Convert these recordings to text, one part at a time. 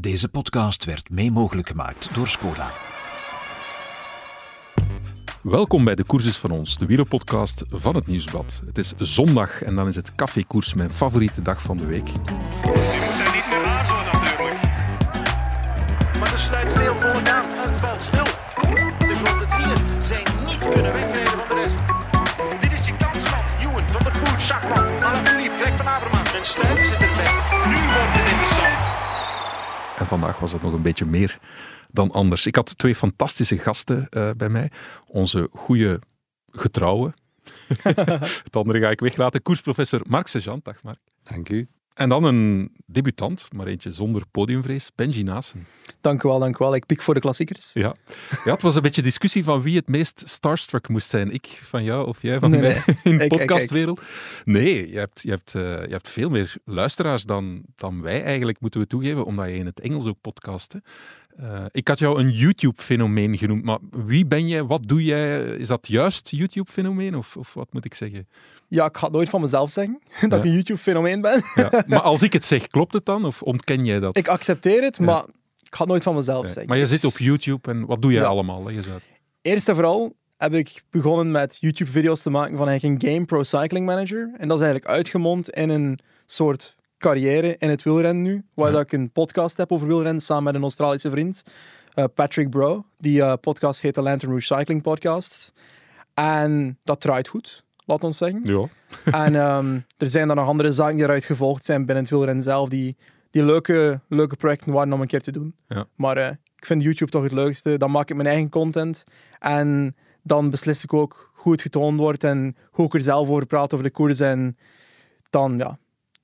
Deze podcast werd mee mogelijk gemaakt door Skoda. Welkom bij De Koers is van ons, de wielerpodcast van het Nieuwsblad. Het is zondag en dan is het Café Koers, mijn favoriete dag van de week. Je moet daar niet meer aarzelen natuurlijk. Maar er sluit veel volk aan en het valt stil. De grote drieën zijn niet kunnen wegrijden van de rest. Dit is je kans van Ewan, Van der Poel, Schachman, Alaphilippe, Greg van Avermaat en Stuyven zit erbij. Nu wordt het interessant. En vandaag was dat nog een beetje meer dan anders. Ik had twee fantastische gasten bij mij. Onze goede getrouwe. Het andere ga ik weglaten. Koersprofessor Marc Sergeant. Dag Marc. Dank u. En dan een debutant, maar eentje zonder podiumvrees, Benji Naesen. Dank u wel, dank u wel. Ik pik voor de klassiekers. Ja. Ja, het was een beetje discussie van wie het meest starstruck moest zijn. Ik van jou of jij van mij in de podcastwereld. Nee, je hebt veel meer luisteraars dan wij eigenlijk, moeten we toegeven, omdat je in het Engels ook podcastte. Ik had jou een YouTube-fenomeen genoemd, maar wie ben jij, wat doe jij? Is dat juist YouTube-fenomeen of wat moet ik zeggen? Ja, ik ga het nooit van mezelf zeggen dat ik een YouTube-fenomeen ben. Ja. Maar als ik het zeg, klopt het dan of ontken jij dat? Ik accepteer het, maar ik ga het nooit van mezelf zeggen. Maar je zit op YouTube en wat doe jij allemaal? Hè? Eerst en vooral heb ik begonnen met YouTube-video's te maken van eigenlijk een game, Pro Cycling Manager. En dat is eigenlijk uitgemond in een soort carrière in het wielrennen nu, waar ik een podcast heb over wielrennen samen met een Australische vriend, Patrick Bro. Die podcast heet de Lantern Rouge Cycling Podcast. En dat draait goed, laat ons zeggen. Ja. En er zijn dan nog andere zaken die eruit gevolgd zijn binnen het wielrennen zelf, die leuke projecten waren om een keer te doen. Ja. Maar ik vind YouTube toch het leukste. Dan maak ik mijn eigen content. En dan beslis ik ook hoe het getoond wordt en hoe ik er zelf over praat over de koers. En dan,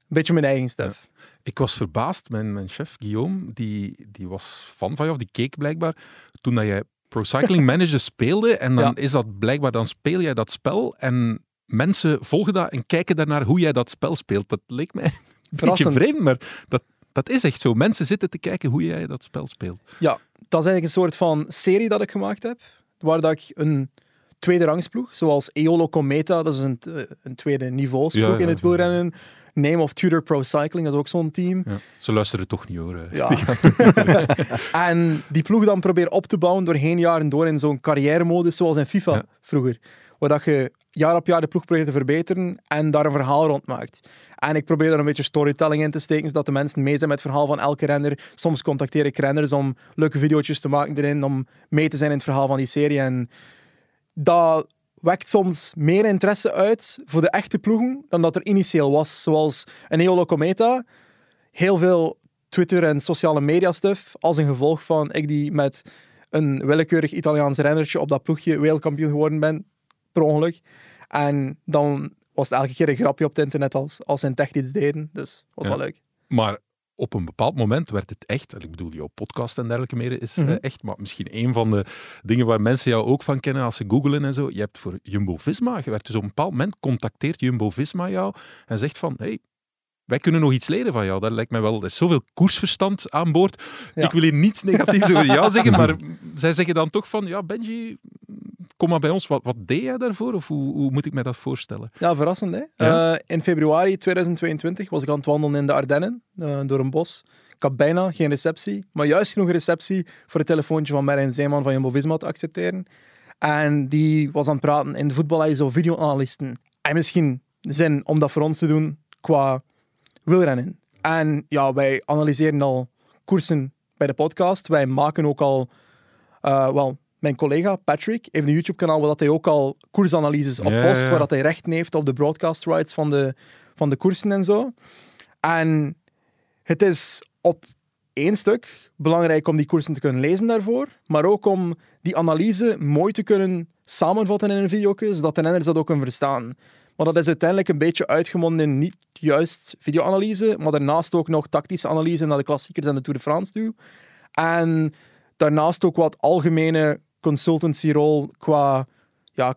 beetje mijn eigen stuff. Ja. Ik was verbaasd. Mijn chef, Guillaume, die was fan van jou, die keek blijkbaar, toen dat jij Pro Cycling Manager speelde. En dan is dat blijkbaar, dan speel jij dat spel en mensen volgen dat en kijken daarnaar hoe jij dat spel speelt. Dat leek mij een beetje vreemd, maar dat is echt zo. Mensen zitten te kijken hoe jij dat spel speelt. Ja, dat is eigenlijk een soort van serie dat ik gemaakt heb, waar dat ik een tweede rangsploeg, zoals Eolo-Kometa, dat is een tweede niveausploeg in het wielrennen. Name of Tudor Pro Cycling, dat is ook zo'n team. Ja, ze luisteren toch niet hoor. Ja. En die ploeg dan probeer op te bouwen doorheen jaren door in zo'n carrière-modus zoals in FIFA vroeger. Waar dat je jaar op jaar de ploeg probeert te verbeteren en daar een verhaal rond maakt. En ik probeer daar een beetje storytelling in te steken, zodat de mensen mee zijn met het verhaal van elke renner. Soms contacteer ik renners om leuke video's te maken erin, om mee te zijn in het verhaal van die serie. En dat wekt soms meer interesse uit voor de echte ploegen dan dat er initieel was. Zoals een Eolo-Kometa, heel veel Twitter en sociale media stuff, als een gevolg van ik die met een willekeurig Italiaans rennertje op dat ploegje wereldkampioen geworden ben, per ongeluk. En dan was het elke keer een grapje op het internet als ze in tech iets deden. Dus dat was wel leuk. Maar op een bepaald moment werd het echt, ik bedoel, jouw podcast en dergelijke meer is echt, maar misschien een van de dingen waar mensen jou ook van kennen als ze googelen en zo. Je hebt voor Jumbo-Visma gewerkt, dus op een bepaald moment contacteert Jumbo-Visma jou en zegt van, hey, wij kunnen nog iets leren van jou. Dat lijkt mij wel, er is zoveel koersverstand aan boord. Ja. Ik wil hier niets negatiefs over jou zeggen, maar zij zeggen dan toch van, ja, Benji, kom maar bij ons. Wat deed jij daarvoor? Of hoe moet ik mij dat voorstellen? Ja, verrassend, hè? Ja. In februari 2022 was ik aan het wandelen in de Ardennen, door een bos. Ik had bijna geen receptie, maar juist genoeg receptie voor het telefoontje van Merijn Zeeman van Jumbo-Visma te accepteren. En die was aan het praten in de voetballijst over videoanalisten. En misschien zin om dat voor ons te doen qua wielrennen. En ja, wij analyseren al koersen bij de podcast. Wij maken ook al mijn collega Patrick heeft een YouTube-kanaal waar hij ook al koersanalyses op post, waar hij rechten heeft op de broadcast rights van de koersen en zo. En het is op één stuk belangrijk om die koersen te kunnen lezen daarvoor, maar ook om die analyse mooi te kunnen samenvatten in een video, zodat de renners dat ook kunnen verstaan. Maar dat is uiteindelijk een beetje uitgemonden in niet juist videoanalyse, maar daarnaast ook nog tactische analyse naar de klassiekers en de Tour de France toe. En daarnaast ook wat algemene consultancyrol qua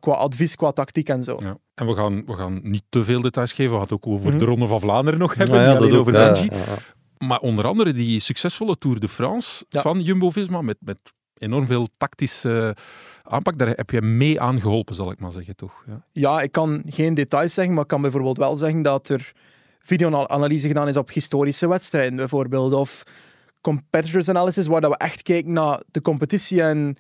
advies, qua tactiek en zo. Ja. En we gaan niet te veel details geven. We gaan het ook over de Ronde van Vlaanderen nog hebben. Ja, dat over Benji. Ja. Maar onder andere die succesvolle Tour de France van Jumbo-Visma met enorm veel tactische aanpak. Daar heb je mee aan geholpen, zal ik maar zeggen, toch? Ja, ik kan geen details zeggen, maar ik kan bijvoorbeeld wel zeggen dat er videoanalyse gedaan is op historische wedstrijden bijvoorbeeld, of competitors analysis, waar we echt kijken naar de competitie en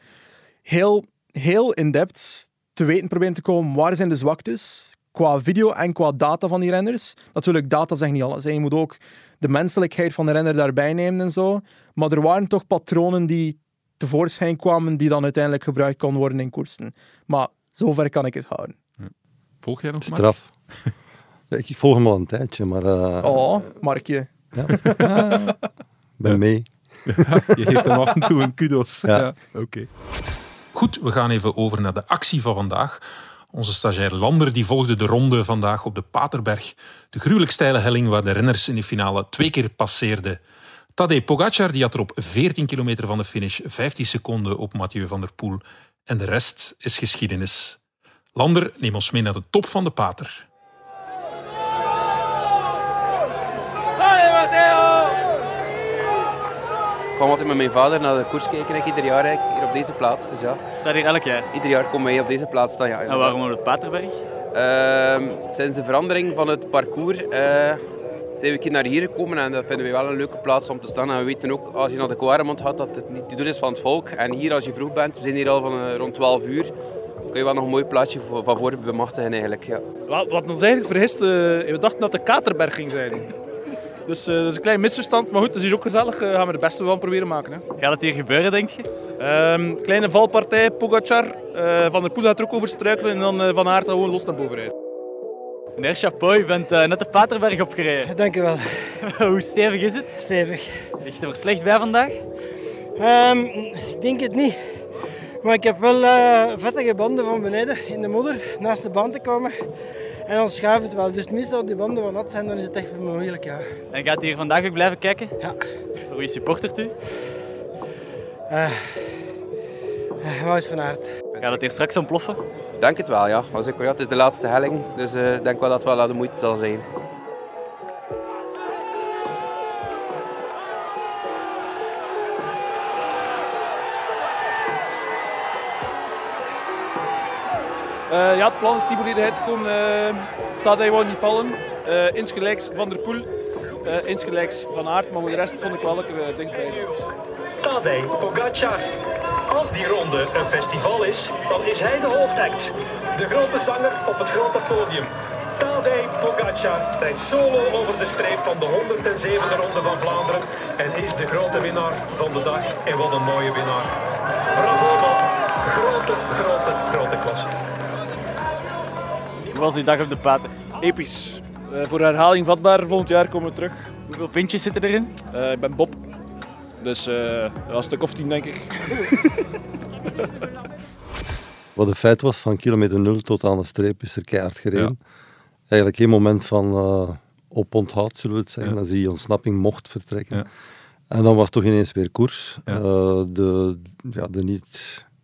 heel in-depth te weten proberen te komen waar zijn de zwaktes qua video en qua data van die renners. Natuurlijk, data zegt niet alles. Je moet ook de menselijkheid van de renner daarbij nemen en zo. Maar er waren toch patronen die tevoorschijn kwamen die dan uiteindelijk gebruikt kon worden in koersen. Maar zover kan ik het houden. Volg jij nog, straf. Ik volg hem al een tijdje, maar... Oh, Markje. Ja. Ben mee. Ja, je geeft hem af en toe een kudos. Ja. Ja. Okay. Goed, we gaan even over naar de actie van vandaag. Onze stagiair Lander die volgde de ronde vandaag op de Paterberg. De gruwelijk steile helling waar de renners in de finale 2 keer passeerden. Tadej Pogačar die had er op 14 kilometer van de finish 15 seconden op Mathieu van der Poel. En de rest is geschiedenis. Lander, neem ons mee naar de top van de Pater. Ik kwam altijd met mijn vader naar de koers kijken, ieder jaar hier op deze plaats. Dus ja. Staat hier elk jaar? Ieder jaar komen wij hier op deze plaats staan. Ja. En waarom op de Paterberg? Sinds de verandering van het parcours zijn we naar hier gekomen en dat vinden we wel een leuke plaats om te staan. En we weten ook, als je naar de Kwaremont gaat, dat het niet de doel is van het volk. En hier, als je vroeg bent, we zijn hier al van rond 12 uur, kun je wel nog een mooi plaatje van voor bemachtigen eigenlijk. Ja. Wat ons eigenlijk vergist, we dachten dat de Katerberg ging zijn. Dus dat is een klein misverstand, maar goed, het is hier ook gezellig. Gaan we de beste van proberen maken. Hè. Gaat het hier gebeuren, denk je? Kleine valpartij, Pogačar. Van der Poel gaat er ook over struikelen en dan Van Aert gewoon los naar boven rijden. Meneer Chapeau, je bent net de Paterberg opgereden. Dank u wel. Hoe stevig is het? Stevig. Ligt er slecht bij vandaag? Ik denk het niet. Maar ik heb wel vettige banden van beneden in de modder, naast de baan te komen. En dan schuift het wel. Dus minstens als die banden wat nat zijn, dan is het echt voor me moeilijk, ja. En gaat u hier vandaag ook blijven kijken? Ja. Voor wie supportert u? Wout van Aert. Gaat het hier straks ontploffen? Ik denk het wel, ja. Het is de laatste helling, dus ik denk wel dat het wel aan de moeite zal zijn. Ja, het plan is niet voor iedereen te komen. Tadej wou niet vallen. Insgelijks Van der Poel. Insgelijks Van Aert. Maar voor de rest vond ik wel dat er dichtbij zit. Tadej Pogačar. Als die ronde een festival is, dan is hij de hoofdact. De grote zanger op het grote podium. Tadej Pogačar rijdt solo over de streep van de 107e Ronde van Vlaanderen. En is de grote winnaar van de dag. En wat een mooie winnaar. Bravo man. Grote klasse. Hoe was die dag op de Pater? Episch. Voor herhaling vatbaar, volgend jaar komen we terug. Hoeveel pintjes zitten erin? Ik ben Bob. Dus een stuk of 10 denk ik. Wat een feit was, van kilometer 0 tot aan de streep is er keihard gereden. Ja. Eigenlijk geen moment van oponthoud, zullen we het zeggen, ja. Als die ontsnapping mocht vertrekken. Ja. En dan was het toch ineens weer koers. Ja. De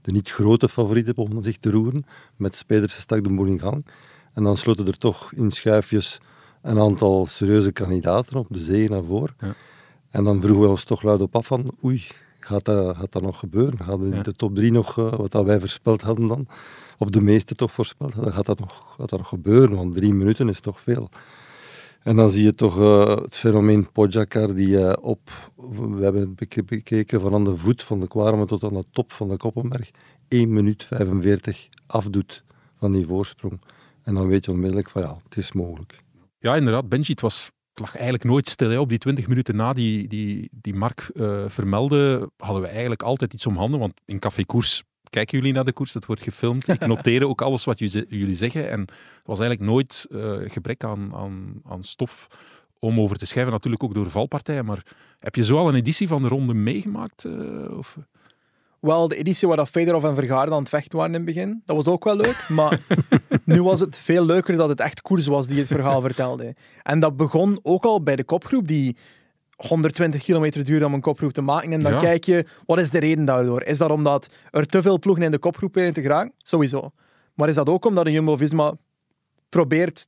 niet grote favorieten begonnen zich te roeren. Met Pedersen stak de boel in gang. En dan sloten er toch in schuifjes een aantal serieuze kandidaten op, de zee naar voren. Ja. En dan vroegen we ons toch luid op af van, oei, gaat dat nog gebeuren? Gaat in de top 3 nog, wat dat wij voorspeld hadden dan, of de meeste toch voorspeld hadden, gaat dat nog gebeuren? Want 3 minuten is toch veel. En dan zie je toch het fenomeen Pogačar die we hebben het bekeken, van aan de voet van de Kwaremont tot aan de top van de Koppenberg, 1 minuut 45 afdoet van die voorsprong. En dan weet je onmiddellijk van ja, het is mogelijk. Ja, inderdaad, Benji, het lag eigenlijk nooit stil. Hè. Op die 20 minuten na die Marc vermeldde, hadden we eigenlijk altijd iets om handen, want in Café Koers kijken jullie naar de koers, dat wordt gefilmd. Ik noteer ook alles wat jullie zeggen. En er was eigenlijk nooit gebrek aan stof om over te schrijven. Natuurlijk ook door valpartijen. Maar heb je zo al een editie van de ronde meegemaakt? Wel, de editie waar Federer en Vergaarden aan het vechten waren in het begin. Dat was ook wel leuk. Maar nu was het veel leuker dat het echt koers was die het verhaal vertelde. En dat begon ook al bij de kopgroep die 120 kilometer duurde om een kopgroep te maken. En dan kijk je, wat is de reden daardoor? Is dat omdat er te veel ploegen in de kopgroep willen te geraken? Sowieso. Maar is dat ook omdat een Jumbo-Visma probeert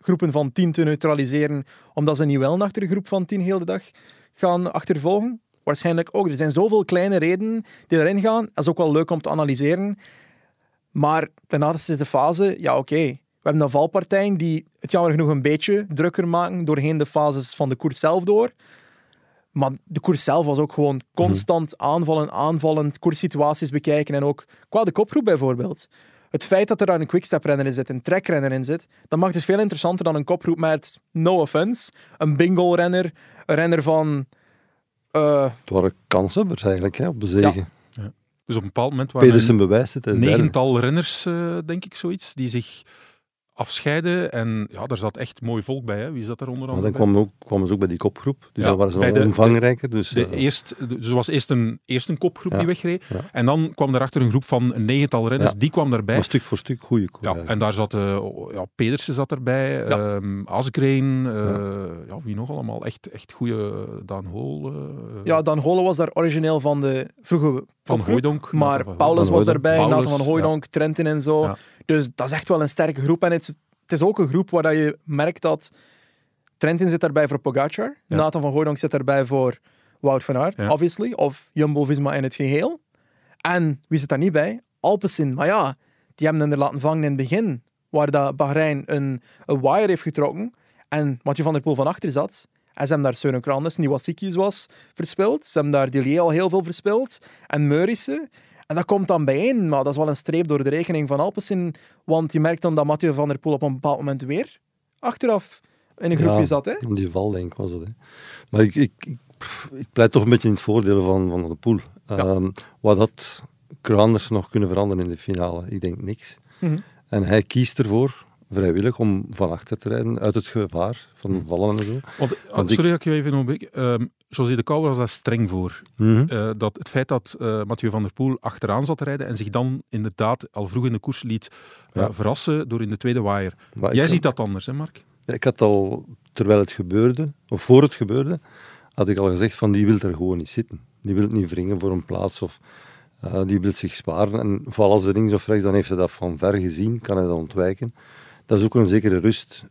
groepen van 10 te neutraliseren, omdat ze niet wel achter een groep van 10 heel de dag gaan achtervolgen? Waarschijnlijk ook. Er zijn zoveel kleine redenen die erin gaan. Dat is ook wel leuk om te analyseren. Maar daarnaast is de fase, ja oké. We hebben dan valpartijen die het jammer genoeg een beetje drukker maken doorheen de fases van de koers zelf door. Maar de koers zelf was ook gewoon constant aanvallend, koerssituaties bekijken. En ook qua de kopgroep bijvoorbeeld. Het feit dat er daar een quickstep-renner in zit, een trackrenner in zit, dat maakt het veel interessanter dan een kopgroep met, no offense, een bingo-renner, een renner van... Het waren kanshebbers eigenlijk, hè, op de zege. Ja. Ja. Dus op een bepaald moment waren Pedersen bewijst het, negental renners, denk ik, zoiets, die zich afscheiden. En ja, daar zat echt mooi volk bij. Hè. Wie zat daar onder andere? Maar dan kwamen ze ook bij die kopgroep. Dus ja, dat waren ze al omvangrijker. Dus er was eerst een kopgroep die wegreed. Ja. En dan kwam daarachter een groep van een negental renners. Ja. Die kwam daarbij. Maar stuk voor stuk goede koers. Ja, en daar zat Pedersen zat erbij. Ja. Asgreen. Wie nog allemaal? Echt goede Daan Hoole. Daan Hoole was daar origineel van de vroege Van Hooydonck. Maar Paulus was daarbij. Van Hooydonck, Trentin en zo. Ja. Dus dat is echt wel een sterke groep. En het is ook een groep waar je merkt dat Trentin zit daarbij voor Pogačar, Nathan van Hooydonck zit daarbij voor Wout van Aert, obviously, of Jumbo-Visma in het geheel. En wie zit daar niet bij? Alpecin. Maar ja, die hebben hem er laten vangen in het begin, waar dat Bahrein een wire heeft getrokken en Mathieu van der Poel van achter zat. En ze hebben daar Søren Kragh Andersen, die wat ziekjes was, verspild. Ze hebben daar Dillier al heel veel verspild. En Meurissen. En dat komt dan bijeen, maar dat is wel een streep door de rekening van Alpecin, want je merkt dan dat Mathieu van der Poel op een bepaald moment weer achteraf in een groepje zat. Hè? Die val, denk ik, was het. Hè. Maar ik pleit toch een beetje in het voordeel van de Poel. Ja. Wat had Kragh Andersen nog kunnen veranderen in de finale? Ik denk niks. Mm-hmm. En hij kiest ervoor, vrijwillig, om van achter te rijden, uit het gevaar van vallen en zo. Sorry dat ik je even onderbreek. José de Kouwer was daar streng voor. Mm-hmm. Dat het feit dat Mathieu van der Poel achteraan zat te rijden en zich dan inderdaad al vroeg in de koers liet verrassen door in de tweede waaier. Maar jij ziet dat anders, hè Mark? Ja, ik had al, terwijl het gebeurde, of voor het gebeurde, had ik al gezegd van die wil er gewoon niet zitten. Die wil het niet wringen voor een plaats of... die wil zich sparen. En vooral als er links of rechts, dan heeft hij dat van ver gezien, kan hij dat ontwijken. Dat is ook een zekere rust.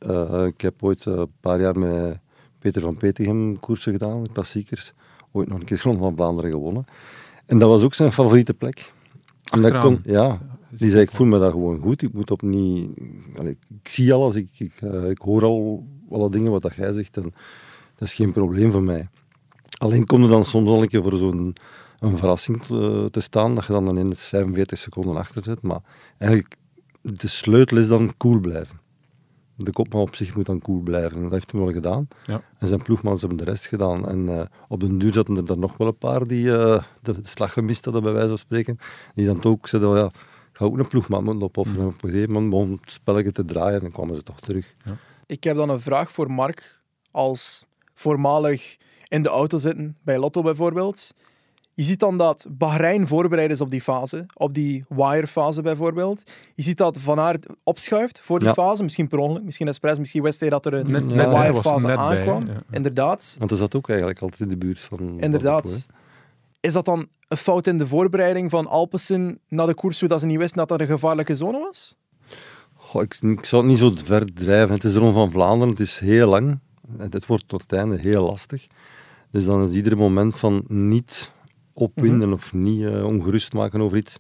Ik heb ooit een paar jaar met Peter van Peteghem koersen gedaan, klassiekers. Ooit nog een keer Ronde van Vlaanderen gewonnen. En dat was ook zijn favoriete plek. En dat die zei, ik voel me daar gewoon goed. Ik moet opnieuw... Ik zie alles, ik hoor al alle dingen wat dat jij zegt. En dat is geen probleem voor mij. Alleen kom er dan soms al een keer voor zo'n verrassing te staan, dat je dan in 45 seconden achter zit. Maar eigenlijk... De sleutel is dan cool blijven. De kopman op zich moet dan cool blijven. En dat heeft hem wel gedaan. Ja. En zijn ploegmans hebben de rest gedaan. En op den duur zaten er dan nog wel een paar die de slag gemist hadden, bij wijze van spreken. Die dan ook zeiden, ja, ik ga ook een ploegman moeten opofferen. Op een gegeven moment begon het spelletje te draaien en dan kwamen ze toch terug. Ja. Ik heb dan een vraag voor Mark. Als voormalig in de auto zitten, bij Lotto bijvoorbeeld. Je ziet dan dat Bahrein voorbereid is op die fase, op die wire-fase bijvoorbeeld. Je ziet dat Van Aert opschuift voor die fase, misschien per ongeluk, misschien expres, misschien wist hij dat er een wire-fase aankwam. Bij, inderdaad. Want hij zat ook eigenlijk altijd in de buurt van... Inderdaad. Van is dat dan een fout in de voorbereiding van Alpecin naar de koers, zodat ze niet wisten dat dat een gevaarlijke zone was? Goh, ik zou het niet zo ver drijven. Het is de Ronde van Vlaanderen, het is heel lang. Het wordt tot het einde heel lastig. Dus dan is ieder moment van niet... opwinden of niet ongerust maken over iets,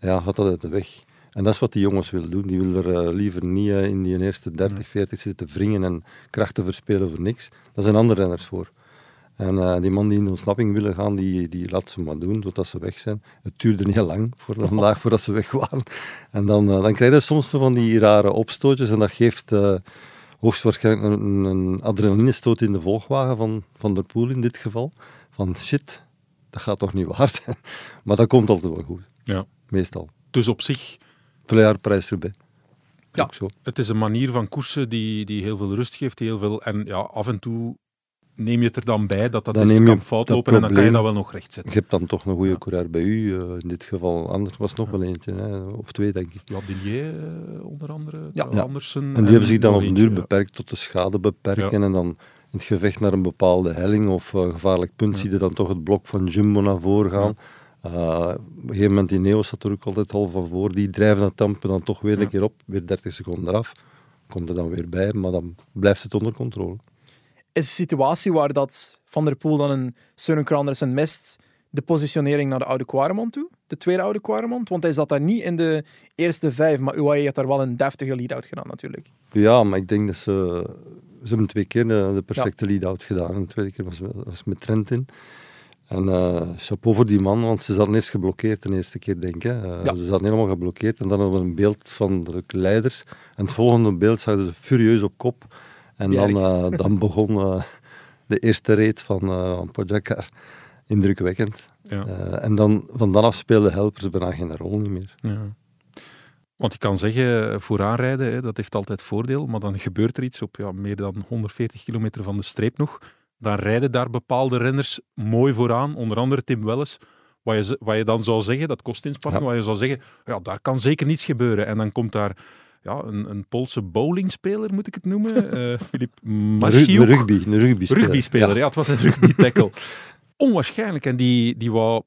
gaat dat uit de weg. En dat is wat die jongens willen doen. Die willen er liever niet in die eerste 30, 40 zitten wringen en krachten verspelen voor niks. Daar zijn andere renners voor. En die man die in de ontsnapping willen gaan, die laat ze maar doen, totdat ze weg zijn. Het duurde niet lang vandaag voordat ze weg waren. En dan krijg je soms van die rare opstootjes en dat geeft hoogstwaarschijnlijk een adrenalinestoot in de volgwagen van der Poel in dit geval. Van shit... Dat gaat toch niet waar zijn. Maar dat komt altijd wel goed. Ja. Meestal. Dus op zich... Vorig jaar Parijs-Roubaix. Ja. Zo. Het is een manier van koersen die heel veel rust geeft. Die heel veel, en af en toe neem je het er dan bij dat is, kan fout lopen en dan kan je dat wel nog rechtzetten. Je hebt dan toch een goede coureur bij u. In dit geval anders was nog wel eentje. Hè. Of twee, denk ik. Dillier onder andere. Andersen. En die hebben zich dan op een duur beperkt tot de schade beperken. Ja. En dan... in het gevecht naar een bepaalde helling of gevaarlijk punt zie je dan toch het blok van Jumbo naar voren gaan. Op een gegeven moment die Neo's zat er ook altijd half van voor. Die drijven dat tempo dan toch weer een keer op, weer 30 seconden eraf. Komt er dan weer bij, maar dan blijft het onder controle. Is de situatie waar dat Van der Poel dan een Søren Kragh Andersen mist, de positionering naar de oude Kwaremont toe? De tweede oude Kwaremont? Want hij zat daar niet in de eerste 5, maar UAE had daar wel een deftige lead-out gedaan natuurlijk. Ja, maar ik denk dat ze... Ze hebben twee keer de perfecte lead-out gedaan. De tweede keer was met Trentin. En chapeau voor die man, want ze zaten eerst geblokkeerd de eerste keer, denk ik. Ze zaten helemaal geblokkeerd. En dan hadden we een beeld van de leiders. En het volgende beeld zagen ze furieus op kop. En dan begon de eerste reet van Pogačar. Indrukwekkend. Ja. En dan, van dan af speelden helpers bijna geen rol niet meer. Ja. Want je kan zeggen, vooraan rijden, hè, dat heeft altijd voordeel, maar dan gebeurt er iets op meer dan 140 kilometer van de streep nog. Dan rijden daar bepaalde renners mooi vooraan, onder andere Tim Welles. Wat je dan zou zeggen, dat Kostinspark, wat je zou zeggen, daar kan zeker niets gebeuren. En dan komt daar een Poolse bowlingspeler, moet ik het noemen, Filip Maciuk. Een rugbyspeler, het was een rugbytackle. Onwaarschijnlijk, en die wou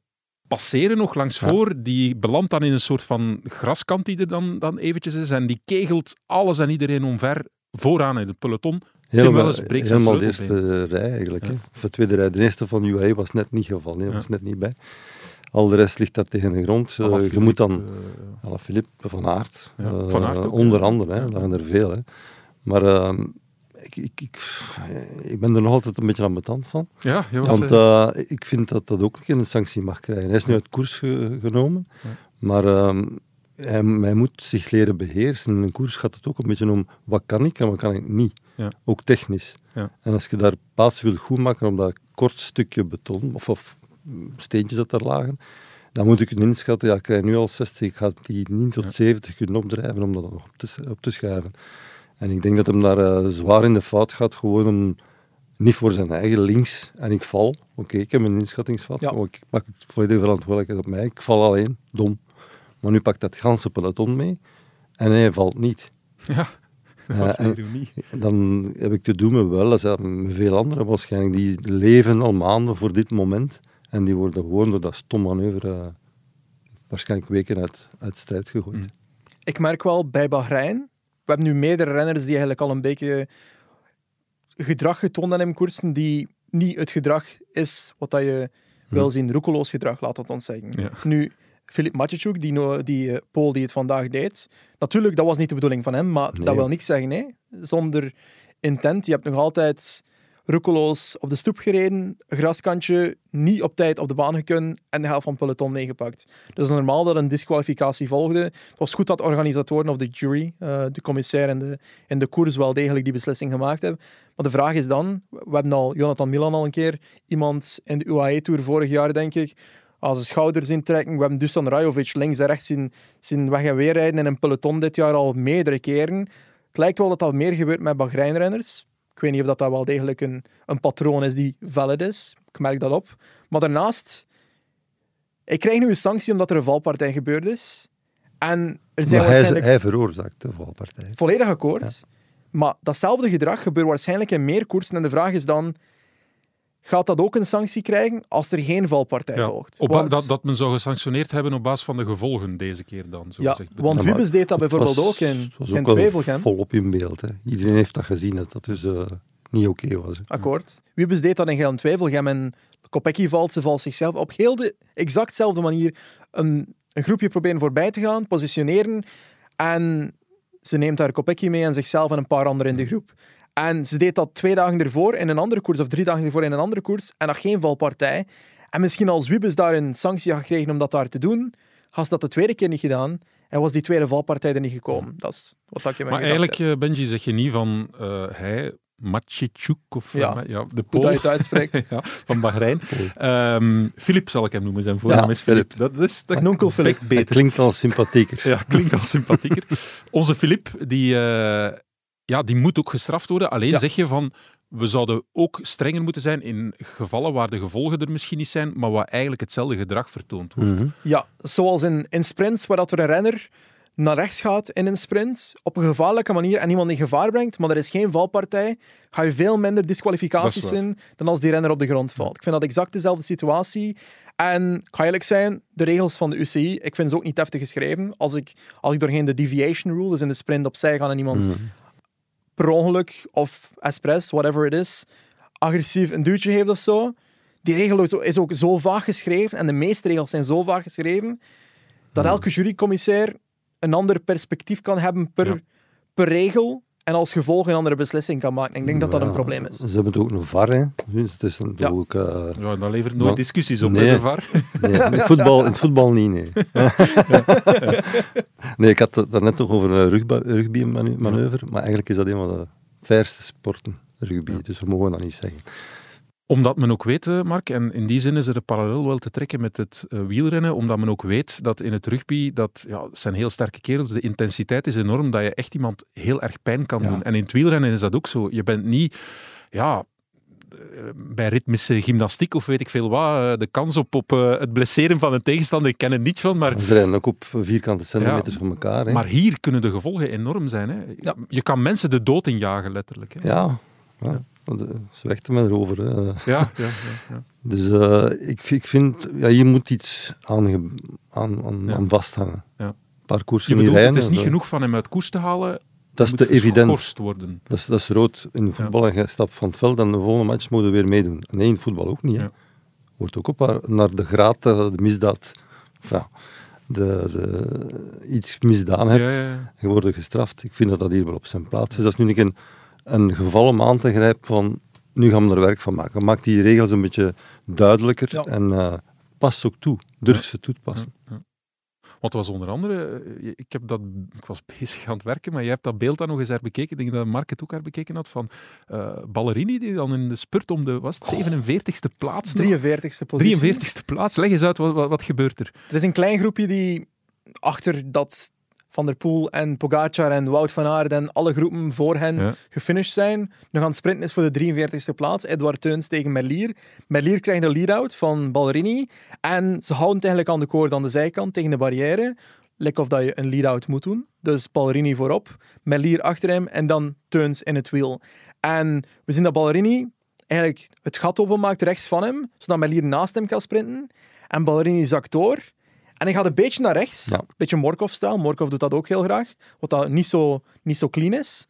passeren nog langs voor, die belandt dan in een soort van graskant die er dan eventjes is, en die kegelt alles en iedereen omver, vooraan in het peloton. Helemaal de eerste rij eigenlijk. Ja. Of de tweede rij. De eerste van UAE was net niet gevallen. Hij was net niet bij. Al de rest ligt daar tegen de grond. Je moet dan... Alaphilippe, Van Aert. Ja, Van Aert ook, onder andere. Er waren er veel. Hè. Maar ik ben er nog altijd een beetje ambetant van. Ja, want ik vind dat dat ook een keer een sanctie mag krijgen. Hij is nu uit koers genomen. Ja. Maar... Hij moet zich leren beheersen. In een koers gaat het ook een beetje om wat kan ik en wat kan ik niet. Ja. Ook technisch. Ja. En als je daar plaats wil goedmaken op dat kort stukje beton, of steentjes dat daar lagen, dan moet je kunnen inschatten, ik krijg nu al 60, ik ga die niet tot 70 kunnen opdrijven om dat nog op te schuiven. En ik denk dat hem daar zwaar in de fout gaat, gewoon om niet voor zijn eigen links. En ik val. Oké, ik heb een inschattingsfout, maar ik pak het volledige verantwoordelijkheid op mij. Ik val alleen. Dom. Maar nu pakt dat ganse peloton mee en hij valt niet. Ja, dat was de ironie. Dan heb ik te doen met Welles en veel anderen waarschijnlijk. Die leven al maanden voor dit moment en die worden gewoon door dat stom manoeuvre waarschijnlijk weken uit strijd gegooid. Mm. Ik merk wel bij Bahrein, we hebben nu meerdere renners die eigenlijk al een beetje gedrag getoond hebben in koersen die niet het gedrag is wat dat je wil zien. Roekeloos gedrag, laat dat ons zeggen. Ja. Nu... Filip Maciuk, die Pool die het vandaag deed. Natuurlijk, dat was niet de bedoeling van hem, maar dat wil niks zeggen. Hè? Zonder intent. Je hebt nog altijd roekeloos op de stoep gereden, graskantje, niet op tijd op de baan gekund en de helft van het peloton meegepakt. Dus normaal dat een disqualificatie volgde. Het was goed dat organisatoren of de jury, de commissair en de koers wel degelijk die beslissing gemaakt hebben. Maar de vraag is dan, we hebben al Jonathan Milan al een keer, iemand in de UAE-tour vorig jaar, denk ik, als de schouders intrekken. We hebben Dusan Rajovic links en rechts zien weg en weer rijden in een peloton dit jaar al meerdere keren. Het lijkt wel dat dat meer gebeurt met Bahrein-renners. Ik weet niet of dat wel degelijk een patroon is die valid is. Ik merk dat op. Maar daarnaast, ik krijg nu een sanctie omdat er een valpartij gebeurd is. En er zijn waarschijnlijk... hij veroorzaakt de valpartij. Volledig akkoord. Ja. Maar datzelfde gedrag gebeurt waarschijnlijk in meer koersen. En de vraag is dan... gaat dat ook een sanctie krijgen als er geen valpartij volgt? Want... Dat men zou gesanctioneerd hebben op basis van de gevolgen deze keer dan. Want Wiebes deed dat bijvoorbeeld ook in Gent-Wevelgem. Volop in beeld. Hè. Iedereen heeft dat gezien, dat dat dus niet oké was. Hè. Akkoord. Wiebes deed dat in Gent-Wevelgem en Kopecky valt, ze valt zichzelf op heel de exactzelfde manier een groepje proberen voorbij te gaan, positioneren en ze neemt daar Kopecky mee en zichzelf en een paar anderen in de groep. En ze deed dat 2 dagen ervoor in een andere koers, of 3 dagen ervoor in een andere koers, en nog geen valpartij. En misschien als Wiebes daar een sanctie had gekregen om dat daar te doen, had ze dat de tweede keer niet gedaan, en was die tweede valpartij er niet gekomen. Dat is wat ik in mijn gedachten heb. Maar eigenlijk, Benji, zeg je niet van hij, Maciuk, of de Pool. Hoe dat je het uitspreekt. Van Bahrein. Filip zal ik hem noemen, zijn voornaam is Filip. Dat onkel Filip. Klinkt al sympathieker. Onze Filip, die... die moet ook gestraft worden. Alleen zeg je van, we zouden ook strenger moeten zijn in gevallen waar de gevolgen er misschien niet zijn, maar waar eigenlijk hetzelfde gedrag vertoond wordt. Mm-hmm. Ja, zoals in sprints, waar dat er een renner naar rechts gaat in een sprint, op een gevaarlijke manier en iemand in gevaar brengt, maar er is geen valpartij, ga je veel minder disqualificaties in dan als die renner op de grond valt. Ik vind dat exact dezelfde situatie. En ik ga eerlijk zijn, de regels van de UCI, ik vind ze ook niet heftig geschreven. Als ik doorheen de deviation rule, dus in de sprint opzij gaan en iemand... Mm-hmm. per ongeluk of expres, whatever it is, agressief een duwtje heeft of zo. Die regel is ook zo vaag geschreven, en de meeste regels zijn zo vaag geschreven, dat elke jurycommissair een ander perspectief kan hebben per regel, en als gevolg een andere beslissing kan maken. Ik denk dat dat een probleem is. Ze hebben het ook een VAR, hè. Dus ja. Ook, ja, dat levert nooit discussies op, nee. De VAR. Nee, in het voetbal niet, nee. Nee, ik had het daarnet nog over een rugbymanoeuvre, maar eigenlijk is dat een van de fairste sporten, rugby. Ja. Dus we mogen dat niet zeggen. Omdat men ook weet, Marc, en in die zin is er een parallel wel te trekken met het wielrennen, omdat men ook weet dat in het rugby, dat zijn heel sterke kerels, de intensiteit is enorm, dat je echt iemand heel erg pijn kan doen. En in het wielrennen is dat ook zo. Je bent niet, bij ritmische gymnastiek of weet ik veel wat, de kans op het blesseren van een tegenstander, ik ken er niets van, maar... Ze rijden ook op vierkante centimeters van elkaar. Hè. Maar hier kunnen de gevolgen enorm zijn. Hè. Ja. Je kan mensen de dood injagen, letterlijk. Hè. Ja. Ze wechten me erover. Hè. Ja. Dus ik vind, je moet iets aan vasthangen. Ja. Parcoursen niet rijden. Het is niet genoeg van hem uit koers te halen. Dat is te evident. Dat is rood in de voetbal. En je stapt van het veld en de volgende match moeten we weer meedoen. Nee, in voetbal ook niet. Hè. Ja. Hoort ook op naar de graad, de misdaad. Iets misdaan hebt, je wordt gestraft. Ik vind dat dat hier wel op zijn plaats is. Dat is nu niet een geval om aan te grijpen van, nu gaan we er werk van maken. Maak die regels een beetje duidelijker en pas ook toe. Durf ze toe te passen. Ja. Want was onder andere, ik was bezig aan het werken, maar jij hebt dat beeld dan nog eens herbekeken. Ik denk dat Marc het ook herbekeken had van Ballerini, die dan in de spurt om de 47e plaats... 43e positie. 43e plaats. Leg eens uit, wat gebeurt er? Er is een klein groepje die achter dat... Van der Poel en Pogačar en Wout van Aert en alle groepen voor hen gefinished zijn. Nog aan het sprinten is voor de 43e plaats. Edouard Teuns tegen Merlier. Merlier krijgt een lead-out van Ballerini. En ze houden eigenlijk aan de koord aan de zijkant tegen de barrière. Lekker of dat je een lead-out moet doen. Dus Ballerini voorop, Merlier achter hem en dan Teuns in het wiel. En we zien dat Ballerini eigenlijk het gat openmaakt rechts van hem, zodat Merlier naast hem kan sprinten. En Ballerini zakt door. En hij gaat een beetje naar rechts, een beetje Morkov-stijl. Morkov doet dat ook heel graag, wat dat niet zo clean is.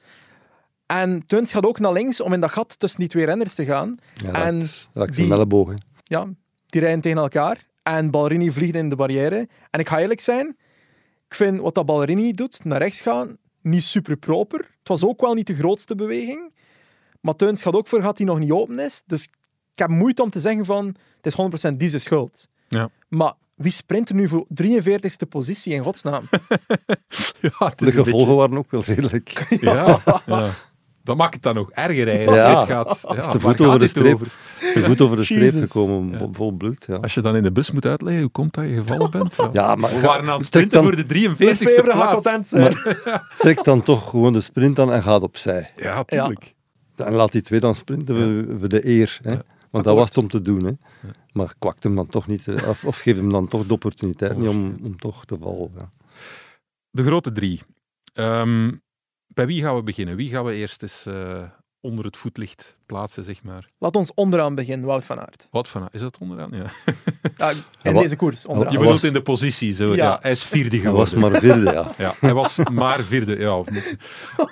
En Teuns gaat ook naar links om in dat gat tussen die twee renners te gaan. Ja, en dat raakt zijn elleboog. Ja, die rijden tegen elkaar. En Ballerini vliegt in de barrière. En ik ga eerlijk zijn, ik vind wat dat Ballerini doet, naar rechts gaan, niet super proper. Het was ook wel niet de grootste beweging. Maar Teuns gaat ook voor gat die nog niet open is. Dus ik heb moeite om te zeggen van, het is 100% die zijn schuld. Ja. Maar... Wie sprint er nu voor 43e positie, in godsnaam? De gevolgen waren ook wel redelijk. Ja. Dat maakt het dan nog erger eigenlijk. Ja. Het is de voet over de streep. De voet over de streep gekomen, vol bloed. Ja. Als je dan in de bus moet uitleggen hoe komt dat je gevallen bent? Ja. We waren aan het sprinten voor de 43e plaats. Maar, trek dan toch gewoon de sprint aan en gaat opzij. Ja, tuurlijk. Ja. En laat die twee dan sprinten voor de eer. Hè. Want dat was het om te doen, hè. Ja. Maar kwakt hem dan toch niet, of geef hem dan toch de opportuniteit niet om toch te vallen. Ja. De grote drie. Bij wie gaan we beginnen? Wie gaan we eerst eens onder het voetlicht plaatsen, zeg maar? Laat ons onderaan beginnen, Wout van Aert. Wout van Aert, is dat onderaan? Ja. Deze koers, onderaan. Je bedoelt in de positie, zo. Ja. Hij is vierde geworden. Hij was maar vierde, ja. Hij was maar vierde, ja.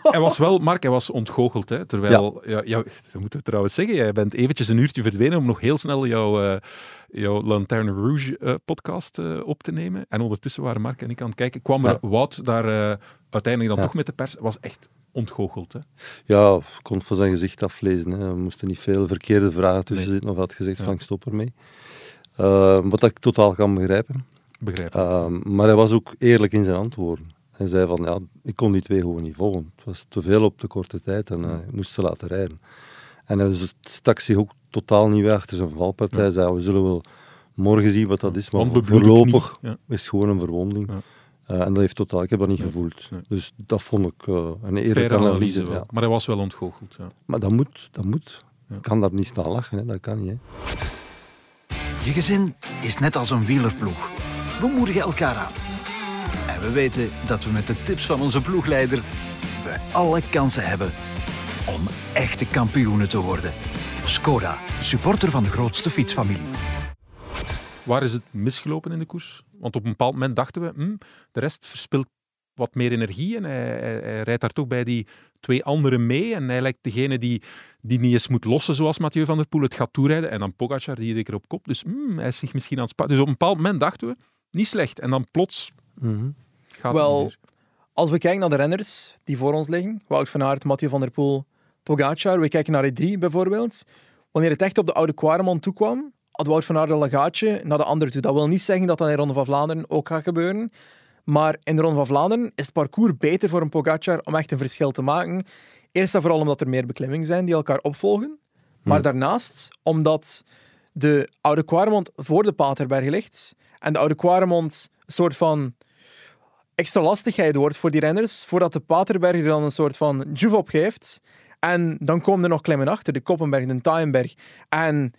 Hij was wel, Marc, hij was ontgoocheld, hè. Terwijl, dat moeten we trouwens zeggen, jij bent eventjes een uurtje verdwenen om nog heel snel jouw Lanterne Rouge podcast op te nemen. En ondertussen waren Marc en ik aan het kijken. Kwam er Wout daar uiteindelijk dan nog met de pers. Was echt... ontgoocheld, hè? Ja, kon van zijn gezicht aflezen. Hè. We moesten niet veel verkeerde vragen tussen zitten of had gezegd, Frank, stop ermee. Wat ik totaal kan begrijpen. Maar hij was ook eerlijk in zijn antwoorden. Hij zei van, ik kon die twee gewoon niet volgen. Het was te veel op de korte tijd en ik moest ze laten rijden. En hij stak zich ook totaal niet weg achter zijn valpartij. Hij zei, we zullen wel morgen zien wat dat is, maar voorlopig is het gewoon een verwonding. Ja. En dat heeft totaal, ik heb dat niet gevoeld. Nee. Dus dat vond ik een eerlijke analyse. Maar hij was wel ontgoocheld. Ja. Maar dat moet, dat moet. Ja. Ik kan daar niet staan lachen, hè. Dat kan niet. Hè. Je gezin is net als een wielerploeg. We moedigen elkaar aan. En we weten dat we met de tips van onze ploegleider alle kansen hebben om echte kampioenen te worden. Skoda, supporter van de grootste fietsfamilie. Waar is het misgelopen in de koers? Want op een bepaald moment dachten we, de rest verspilt wat meer energie en hij rijdt daar toch bij die twee anderen mee en hij lijkt degene die niet eens moet lossen zoals Mathieu van der Poel het gaat toerijden en dan Pogačar die iedere keer op kop, dus hij is zich misschien aan het spannen. Dus op een bepaald moment dachten we, niet slecht en dan plots gaat het weer. Als we kijken naar de renners die voor ons liggen, Wout van Aert, Mathieu van der Poel, Pogačar, we kijken naar die drie bijvoorbeeld. Wanneer het echt op de oude Kwaremont toekwam, had Wout van Aert een gaatje naar de andere toe. Dat wil niet zeggen dat dat in de Ronde van Vlaanderen ook gaat gebeuren. Maar in de Ronde van Vlaanderen is het parcours beter voor een Pogačar om echt een verschil te maken. Eerst en vooral omdat er meer beklimmingen zijn die elkaar opvolgen. Maar daarnaast omdat de oude Kwaremont voor de Paterberg ligt. En de oude Kwaremont een soort van extra lastigheid wordt voor die renners. Voordat de Paterberg er dan een soort van juve op geeft. En dan komen er nog klimmen achter. De Koppenberg, de Taienberg. En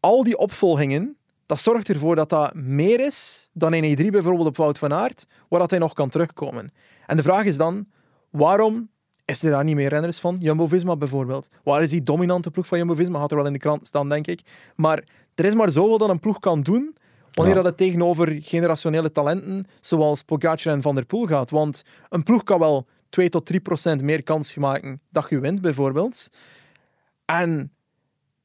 al die opvolgingen, dat zorgt ervoor dat dat meer is dan in E3 bijvoorbeeld op Wout van Aert, waar dat hij nog kan terugkomen. En de vraag is dan, waarom is er daar niet meer renners van? Jumbo-Visma bijvoorbeeld. Waar is die dominante ploeg van Jumbo-Visma? Had er wel in de krant staan, denk ik. Maar er is maar zoveel dat een ploeg kan doen wanneer dat het tegenover generationele talenten zoals Pogačar en Van der Poel gaat. Want een ploeg kan wel 2-3% meer kans maken dat je wint, bijvoorbeeld. En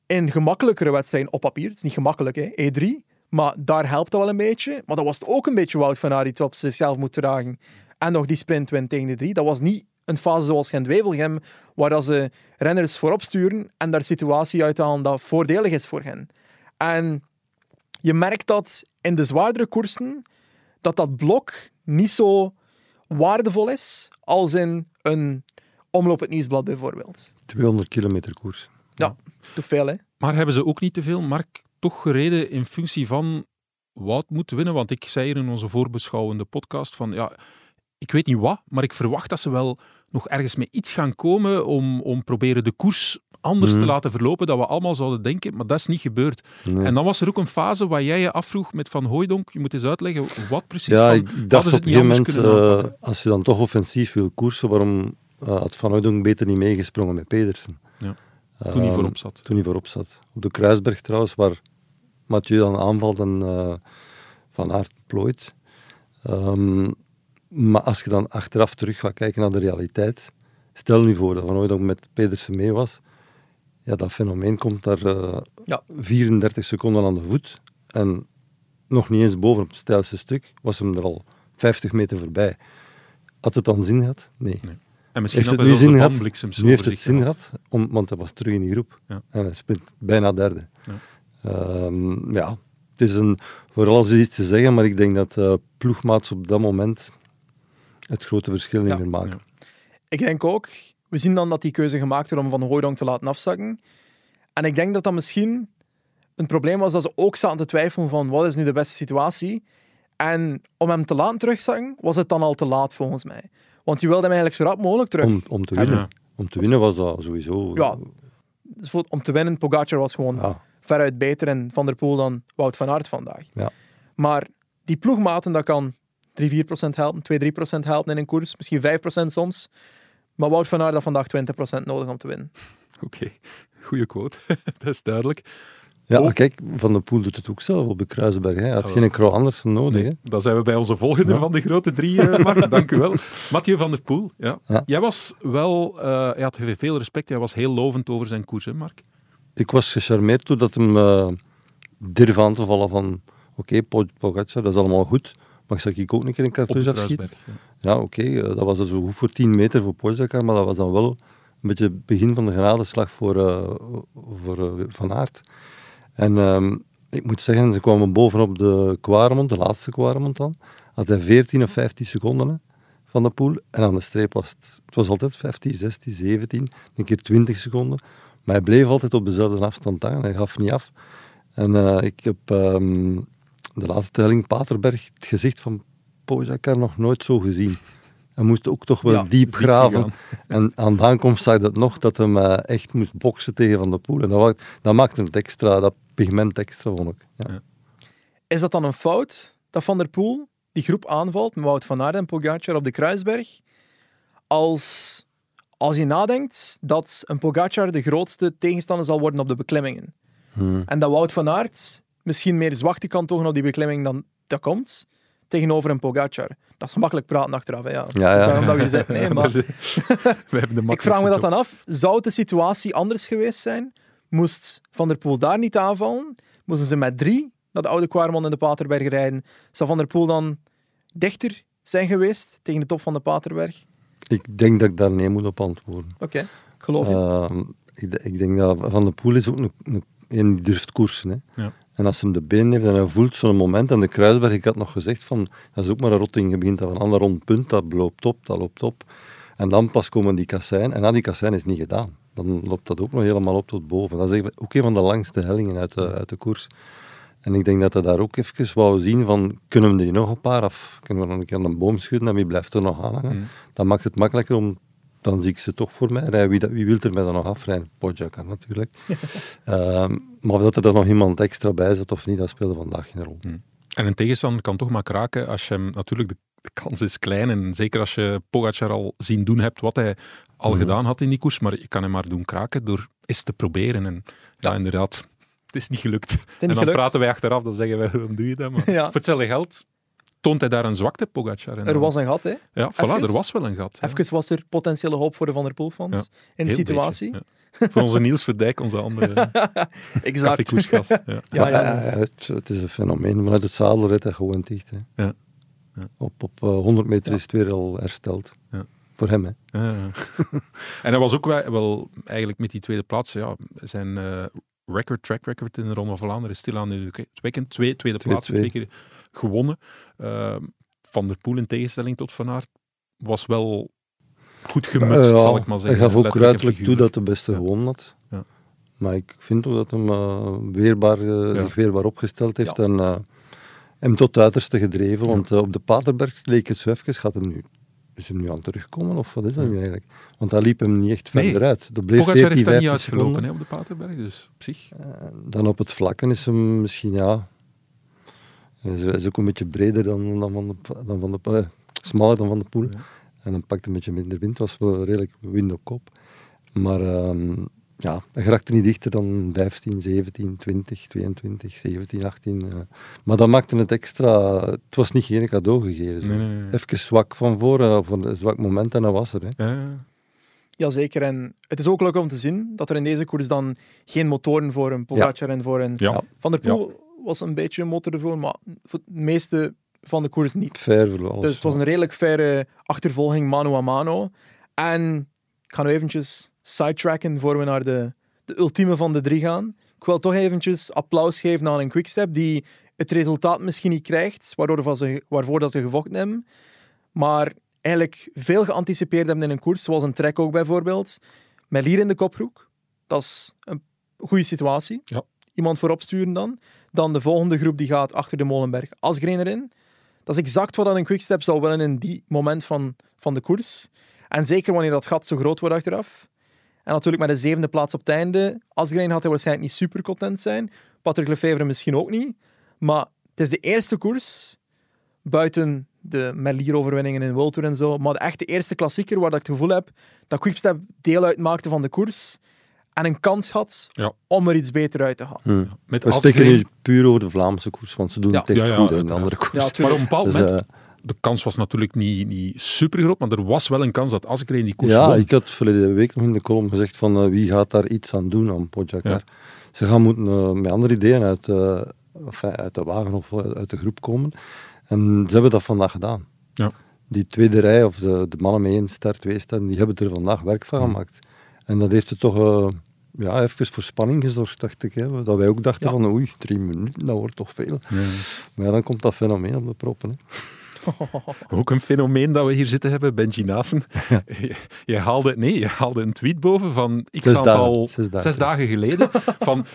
in gemakkelijkere wedstrijden op papier, het is niet gemakkelijk, hè, E3, maar daar helpt dat wel een beetje. Maar dat was het ook een beetje Wout van Aert op zichzelf moet dragen. En nog die sprintwin tegen de drie, dat was niet een fase zoals Gent-Wevelgem, waar ze renners voorop sturen en daar situatie uithalen dat voordelig is voor hen. En je merkt dat in de zwaardere koersen, dat dat blok niet zo waardevol is als in een omloop het Nieuwsblad bijvoorbeeld. 200 kilometer koers. Ja, te veel, hè. Maar hebben ze ook niet te veel, Marc, toch gereden in functie van Wout moet winnen? Want ik zei hier in onze voorbeschouwende podcast van, ja, ik weet niet wat, maar ik verwacht dat ze wel nog ergens met iets gaan komen om proberen de koers anders te laten verlopen dan we allemaal zouden denken, maar dat is niet gebeurd. Nee. En dan was er ook een fase waar jij je afvroeg met Van Hooydonck, je moet eens uitleggen wat precies. Ja, ik dacht op een gegeven moment, als je dan toch offensief wil koersen, waarom had Van Hooydonck beter niet meegesprongen met Pedersen? Ja. Toen hij voorop zat. Op de Kruisberg trouwens, waar Mathieu dan aanvalt en Van Aert plooit. Maar als je dan achteraf terug gaat kijken naar de realiteit, stel nu voor dat Van Hooydonck met Pedersen mee was, ja, dat fenomeen komt daar 34 seconden aan de voet en nog niet eens boven op het steilste stuk was hem er al 50 meter voorbij. Had het dan zin gehad? Nee. En misschien heeft het nu heeft het zin gehad, want hij was terug in die groep. Ja. En hij sprint bijna derde. Ja. Het is vooral is iets te zeggen, maar ik denk dat ploegmaats op dat moment het grote verschil niet meer maken. Ja. Ik denk ook, we zien dan dat die keuze gemaakt werd om Van Hooydonck te laten afzakken. En ik denk dat dat misschien een probleem was dat ze ook zaten te twijfelen van wat is nu de beste situatie. En om hem te laten terugzakken, was het dan al te laat volgens mij. Want je wilde hem eigenlijk zo rap mogelijk terug. Om te winnen. Ja. Om te winnen was dat sowieso... Ja, dus om te winnen, Pogačar was gewoon veruit beter en Van der Poel dan Wout van Aert vandaag. Ja. Maar die ploegmaten, dat kan 3-4% helpen, 2-3% helpen in een koers, misschien 5% soms. Maar Wout van Aert had vandaag 20% nodig om te winnen. Oké. Goeie quote. Dat is duidelijk. Ja, kijk, Van der Poel doet het ook zelf op de Kruisberg. Hij had geen Kragh Andersen nodig. Nee, dan zijn we bij onze volgende van de grote drie, Marc. Dank u wel. Mathieu van der Poel, jij was wel... Hij had veel respect, hij was heel lovend over zijn koers, hè, Marc? Ik was gecharmeerd doordat hem durf aan te vallen van... Oké, Pogačar, dat is allemaal goed, maar zal ik ook een keer een cartouche afschieten? Ja, dat was dus goed voor 10 meter voor Pogačar, maar dat was dan wel een beetje het begin van de genadeslag voor Van Aert. En ik moet zeggen, ze kwamen bovenop de Kwaremont, de laatste Kwaremont dan. Had hij 14 of 15 seconden van de Poel. En aan de streep was het was altijd 15, 16, 17, een keer 20 seconden. Maar hij bleef altijd op dezelfde afstand aan. Hij gaf niet af. En ik heb de laatste telling, Paterberg, het gezicht van Pogačar nog nooit zo gezien. Hij moest ook toch wel diep graven. En aan de aankomst zag dat nog, dat hij echt moest boksen tegen Van der Poel. En dat maakte het extra, dat pigment extra, vond ik. Ja. Is dat dan een fout, dat Van der Poel die groep aanvalt, met Wout van Aert en Pogačar op de Kruisberg, als je nadenkt dat een Pogačar de grootste tegenstander zal worden op de beklimmingen? En dat Wout van Aert misschien meer zwakte kan tonen op die beklimming dan dat komt, tegenover een Pogačar. Dat is gemakkelijk praten achteraf, hè? Omdat we hier zitten, nee, maar... Ik vraag me dat dan af. Zou de situatie anders geweest zijn? Moest Van der Poel daar niet aanvallen? Moesten ze met 3 naar de oude Kwaremont en de Paterberg rijden? Zou Van der Poel dan dichter zijn geweest tegen de top van de Paterberg? Ik denk dat ik daar nee moet op antwoorden. Oké, ik geloof je. Ik denk dat Van der Poel is ook een die durft koersen. Hè. Ja. En als hij de benen heeft en hij voelt zo'n moment. En de Kruisberg, ik had nog gezegd, van, dat is ook maar een rotting. Je begint aan een rond punt, dat loopt op, dat loopt op. En dan pas komen die kasseien. En na die kasseien is niet gedaan. Dan loopt dat ook nog helemaal op tot boven. Dat is ook een van de langste hellingen uit de koers. En ik denk dat hij daar ook even wou zien van, kunnen we er nog een paar af? Kunnen we nog een keer aan de boom schudden en wie blijft er nog aan hangen? Mm. Dat maakt het makkelijker om... Dan zie ik ze toch voor mij rijden. Wie wil er mij dan nog afrijden? Pogačar natuurlijk. Maar of dat er dan nog iemand extra bij zat of niet, dat speelde vandaag geen rol. Mm. En een tegenstander kan toch maar kraken als je hem... Natuurlijk, de kans is klein. En zeker als je Pogačar al zien doen hebt wat hij al gedaan had in die koers. Maar je kan hem maar doen kraken door eens te proberen. En ja, inderdaad, het is niet gelukt. Praten wij achteraf, dan zeggen wij, waarom doe je dat? Maar voor hetzelfde geld... Toont hij daar een zwakte, Pogačar? Er was een gat, hè? Ja, voilà, er was wel een gat. Ja. Even was er potentiële hoop voor de Van der Poel-fans in de situatie. Ja. Voor onze Niels Verdijk, onze andere Café Koersgast. Ja. Het is een fenomeen. Vanuit het zadel rijdt hij gewoon dicht. Hè. Ja. Ja. Op 100 meter is het weer al hersteld. Ja. Voor hem, hè. Ja, ja. En hij was ook wel eigenlijk met die tweede plaats, zijn... track record in de Ronde van Vlaanderen is stilaan nu het weekend. Tweede plaats, 2 keer gewonnen. Van der Poel in tegenstelling tot Van Aert was wel goed gemutst, zal ik maar zeggen. Hij gaf ook ruidelijk toe dat de beste gewonnen had. Ja. Maar ik vind ook dat hij zich weerbaar opgesteld heeft en hem tot het uiterste gedreven. Want op de Paterberg leek het zo even, gaat hem nu... Is hem nu aan terugkomen, of wat is dat nu eigenlijk? Want dat liep hem niet echt verder uit. Pogačar heeft daar niet uitgelopen op de Paterberg, dus op zich. Dan op het vlakken is hem misschien, is ook een beetje breder smaller dan Van der Poel. Ja. En dan pakt een beetje minder wind, was wel redelijk wind op kop. Maar hij raakte niet dichter dan 15, 17, 20, 22, 17, 18. Maar dat maakte het extra... Het was niet geen cadeau gegeven. Zo. Nee. Even zwak van voren, of een zwak moment, en dat was er. Hè. Jazeker. En het is ook leuk om te zien dat er in deze koers dan geen motoren voor een Pogačar en voor een... Ja. Van der Poel was een beetje een motor ervoor, maar voor het meeste van de koers niet. Dus het was een redelijk faire achtervolging, mano a mano. En ik ga nu eventjes... sidetracken voor we naar de ultieme van de drie gaan. Ik wil toch eventjes applaus geven aan een quickstep die het resultaat misschien niet krijgt, waarvoor dat ze gevochten hebben, maar eigenlijk veel geanticipeerd hebben in een koers, zoals een trek ook bijvoorbeeld. Melier in de kopgroep, dat is een goede situatie. Ja. Iemand voorop sturen dan. Dan de volgende groep die gaat achter de Molenberg. Asgreen erin. Dat is exact wat een quickstep zou willen in die moment van de koers. En zeker wanneer dat gat zo groot wordt achteraf. En natuurlijk met de 7e plaats op het einde. Asgreen had hij waarschijnlijk niet super content zijn. Patrick Lefevre misschien ook niet. Maar het is de eerste koers, buiten de Merlier-overwinningen in World Tour en zo, maar echt de eerste klassieker waar ik het gevoel heb dat Quickstep deel uitmaakte van de koers en een kans had om er iets beter uit te halen. Hmm. Met we spreken nu puur over de Vlaamse koers, want ze doen het echt goed in de andere koers. Ja, maar op een bepaald moment... De kans was natuurlijk niet super groot, maar er was wel een kans dat Asgreen die koers won. Ik had verleden week nog in de column gezegd van wie gaat daar iets aan doen aan Pogačar. Ja. Ze gaan moeten met andere ideeën uit de wagen of uit de groep komen. En ze hebben dat vandaag gedaan. Ja. Die tweede rij, of de mannen met 1 ster, 2 sterren, die hebben er vandaag werk van gemaakt. En dat heeft er toch even voor spanning gezorgd, dacht ik. Hè. Dat wij ook dachten van 3 minuten, dat wordt toch veel. Ja. Maar dan komt dat fenomeen op de proppen. Hè. Ook een fenomeen dat we hier zitten hebben, Benji Naesen. Je haalde een tweet boven van zes dagen geleden. Van,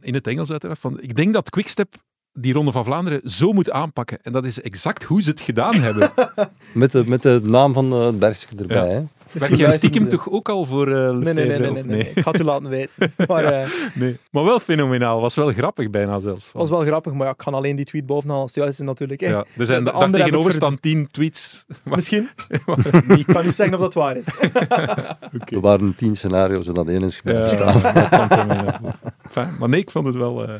in het Engels uiteraard. Van, ik denk dat Quickstep die Ronde van Vlaanderen zo moet aanpakken. En dat is exact hoe ze het gedaan hebben. Met de naam van de bergje erbij. Ja. Hè? Werk jij stiekem toch ook al voor Lefevre? Nee. Ik had u laten weten. Maar, maar wel fenomenaal. Was wel grappig bijna zelfs. Was wel grappig, maar ik kan alleen die tweet bovenaan als het juist is natuurlijk. Ja, er zijn daar tegenover staan 10 tweets. Misschien. Ik kan niet zeggen of dat waar is. Er waren 10 scenario's en dat 1 is gebeurd. Maar ik vond het wel...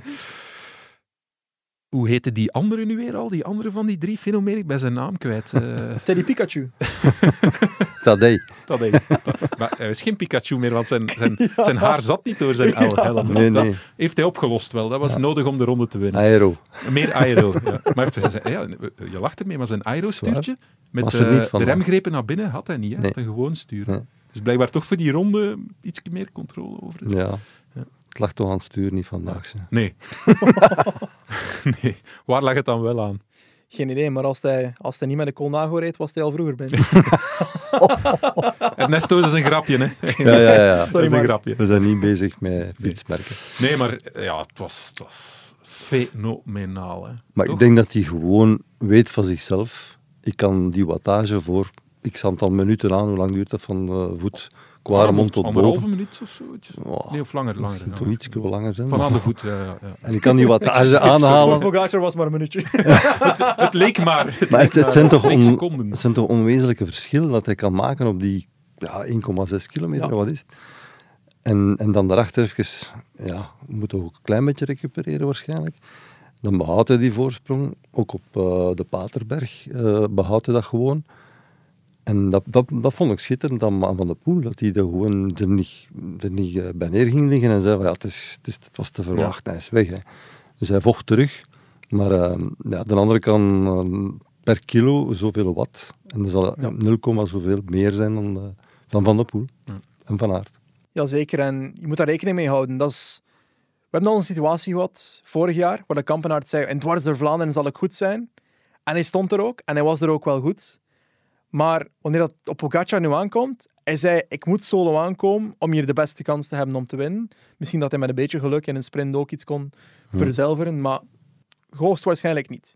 Hoe heette die andere nu weer al? Die andere van die drie fenomenen? Ik ben zijn naam kwijt. Teddy Pikachu. Tadej. Tadej. Maar hij is geen Pikachu meer, want zijn haar zat niet door zijn helm. Nee. Dat heeft hij opgelost wel. Dat was nodig om de ronde te winnen. Aero. Meer aero. Ja. Maar je lacht ermee, maar zijn aero-stuurtje met de remgrepen naar binnen had hij niet. Hij had een gewoon stuur. Nee. Dus blijkbaar toch voor die ronde iets meer controle over het. Ja. Het lag toch aan het stuur niet vandaag. Ze. Nee. Nee. Waar lag het dan wel aan? Geen idee, maar als hij niet met de Colnago reed, was hij al vroeger binnen. Ernesto, dat is een grapje, hè? Ja. Sorry, dat is een grapje. We zijn niet bezig met fietsmerken. Nee, maar ja, het was fenomenaal. Hè? Maar toch? Ik denk dat hij gewoon weet van zichzelf. Ik kan die wattage voor x aantal minuten aan. Hoe lang duurt dat van voet? Kwaremont tot boven. Anderhalve minuut of zoiets? Wow. Nee, of langer. Toch iets langer zijn. Van aan de voet, ja. En ik kan die wattage aanhalen. Pogačar was maar een minuutje. Het leek maar. Het zijn toch onwezenlijke verschillen dat hij kan maken op die 1,6 kilometer, wat is het? En dan daarachter even, we moeten ook een klein beetje recupereren waarschijnlijk. Dan behoudt hij die voorsprong, ook op de Paterberg behoudt hij dat gewoon. En dat vond ik schitterend aan Van der Poel, dat hij er gewoon er niet bij neer ging liggen en zei van het was te verwachten, hij is weg. Hè. Dus hij vocht terug, maar de andere kan per kilo zoveel watt. En dat zal 0, zoveel meer zijn dan Van der Poel en Van Aert. Jazeker, en je moet daar rekening mee houden. We hebben al een situatie gehad vorig jaar, waar de Kampenaert zei, in dwars door Vlaanderen zal ik goed zijn. En hij stond er ook, en hij was er ook wel goed. Maar wanneer dat op Pogačar nu aankomt, hij zei, ik moet solo aankomen om hier de beste kans te hebben om te winnen. Misschien dat hij met een beetje geluk in een sprint ook iets kon verzelveren, maar hoogstwaarschijnlijk niet.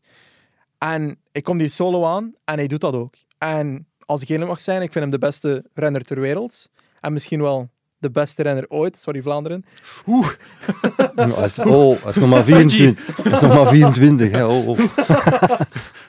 En ik kom hier solo aan en hij doet dat ook. En als ik eerlijk mag zijn, ik vind hem de beste renner ter wereld. En misschien wel de beste renner ooit. Sorry, Vlaanderen. Oeh. Hij is nog maar 24. Hij is nog maar 24, hè. Oh.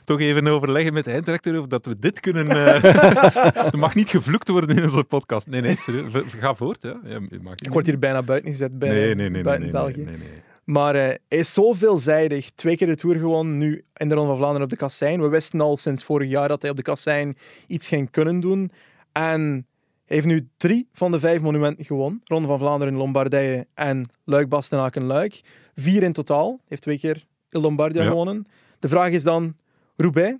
Toch even overleggen met de eindredacteur of dat we dit kunnen... Er mag niet gevloekt worden in onze podcast. Nee, serieus. Ga voort. Ja. Ik word hier bijna buiten gezet, buiten België. Nee. Maar hij is zo veelzijdig. 2 keer de Tour gewonnen, nu in de Ronde van Vlaanderen op de kassein. We wisten al sinds vorig jaar dat hij op de kassein iets ging kunnen doen. En... Hij heeft nu 3 van de 5 monumenten gewonnen. Ronde van Vlaanderen, Lombardije en Luik-Bastenaken-Luik. 4 in totaal. Hij heeft 2 keer in Lombardia gewonnen. De vraag is dan Roubaix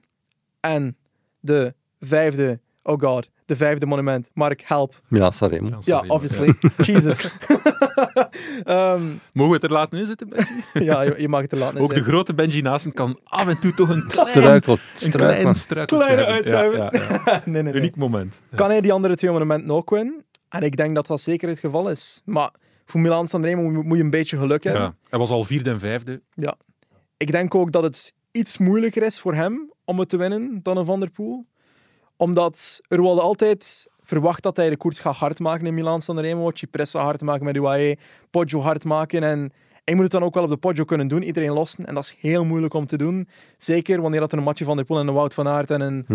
en de 5e... Oh god, de 5e monument. Mark, help. Ja, Sanremo. Ja, obviously. Ja. Jesus. Mogen we het er laten in zitten, Benji? Ja, je mag het er laten in zitten. Ook de grote Benji Naesen kan af en toe toch een kleine uitschuiven. Ja. Nee. Uniek moment. Ja. Kan hij die andere 2 monumenten ook winnen? En ik denk dat dat zeker het geval is. Maar voor Milaan-Sanremo moet je een beetje geluk hebben. Ja. Hij was al 4e en 5e. Ja. Ik denk ook dat het iets moeilijker is voor hem om het te winnen dan een Van der Poel. Omdat er wordt altijd verwacht dat hij de koers gaat hard maken in Milaan-Sanremo. Cipressa hard maken met UAE, Poggio hard maken. En hij moet het dan ook wel op de Poggio kunnen doen, iedereen lossen. En dat is heel moeilijk om te doen. Zeker wanneer dat er een Mathieu van der Poel en een Wout van Aert en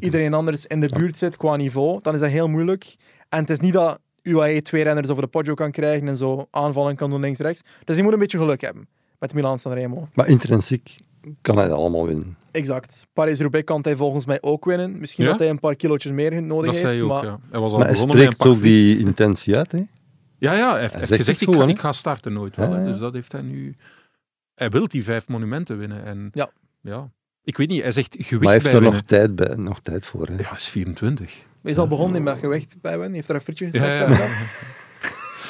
iedereen anders in de buurt zit qua niveau. Dan is dat heel moeilijk. En het is niet dat UAE 2 renners over de Poggio kan krijgen en zo aanvallen kan doen links-rechts. Dus hij moet een beetje geluk hebben met Milaan-Sanremo. Maar intrinsiek kan hij dat allemaal winnen. Exact. Parijs-Roubaix kan hij volgens mij ook winnen. Misschien dat hij een paar kilootjes meer nodig heeft. Hij ook, maar... Ja. Hij spreekt ook die intentie uit, hè? Ja. Hij heeft gezegd, ik ga starten nooit wel. Ja. Dus dat heeft hij nu... Hij wil die 5 monumenten winnen. En, ja. Ik weet niet, hij zegt gewicht bijwinnen. Maar hij heeft nog tijd voor, hè? Ja, hij is 24. Hij is al begonnen met gewicht bijwinnen. Heeft er een frietje gezet? Ja.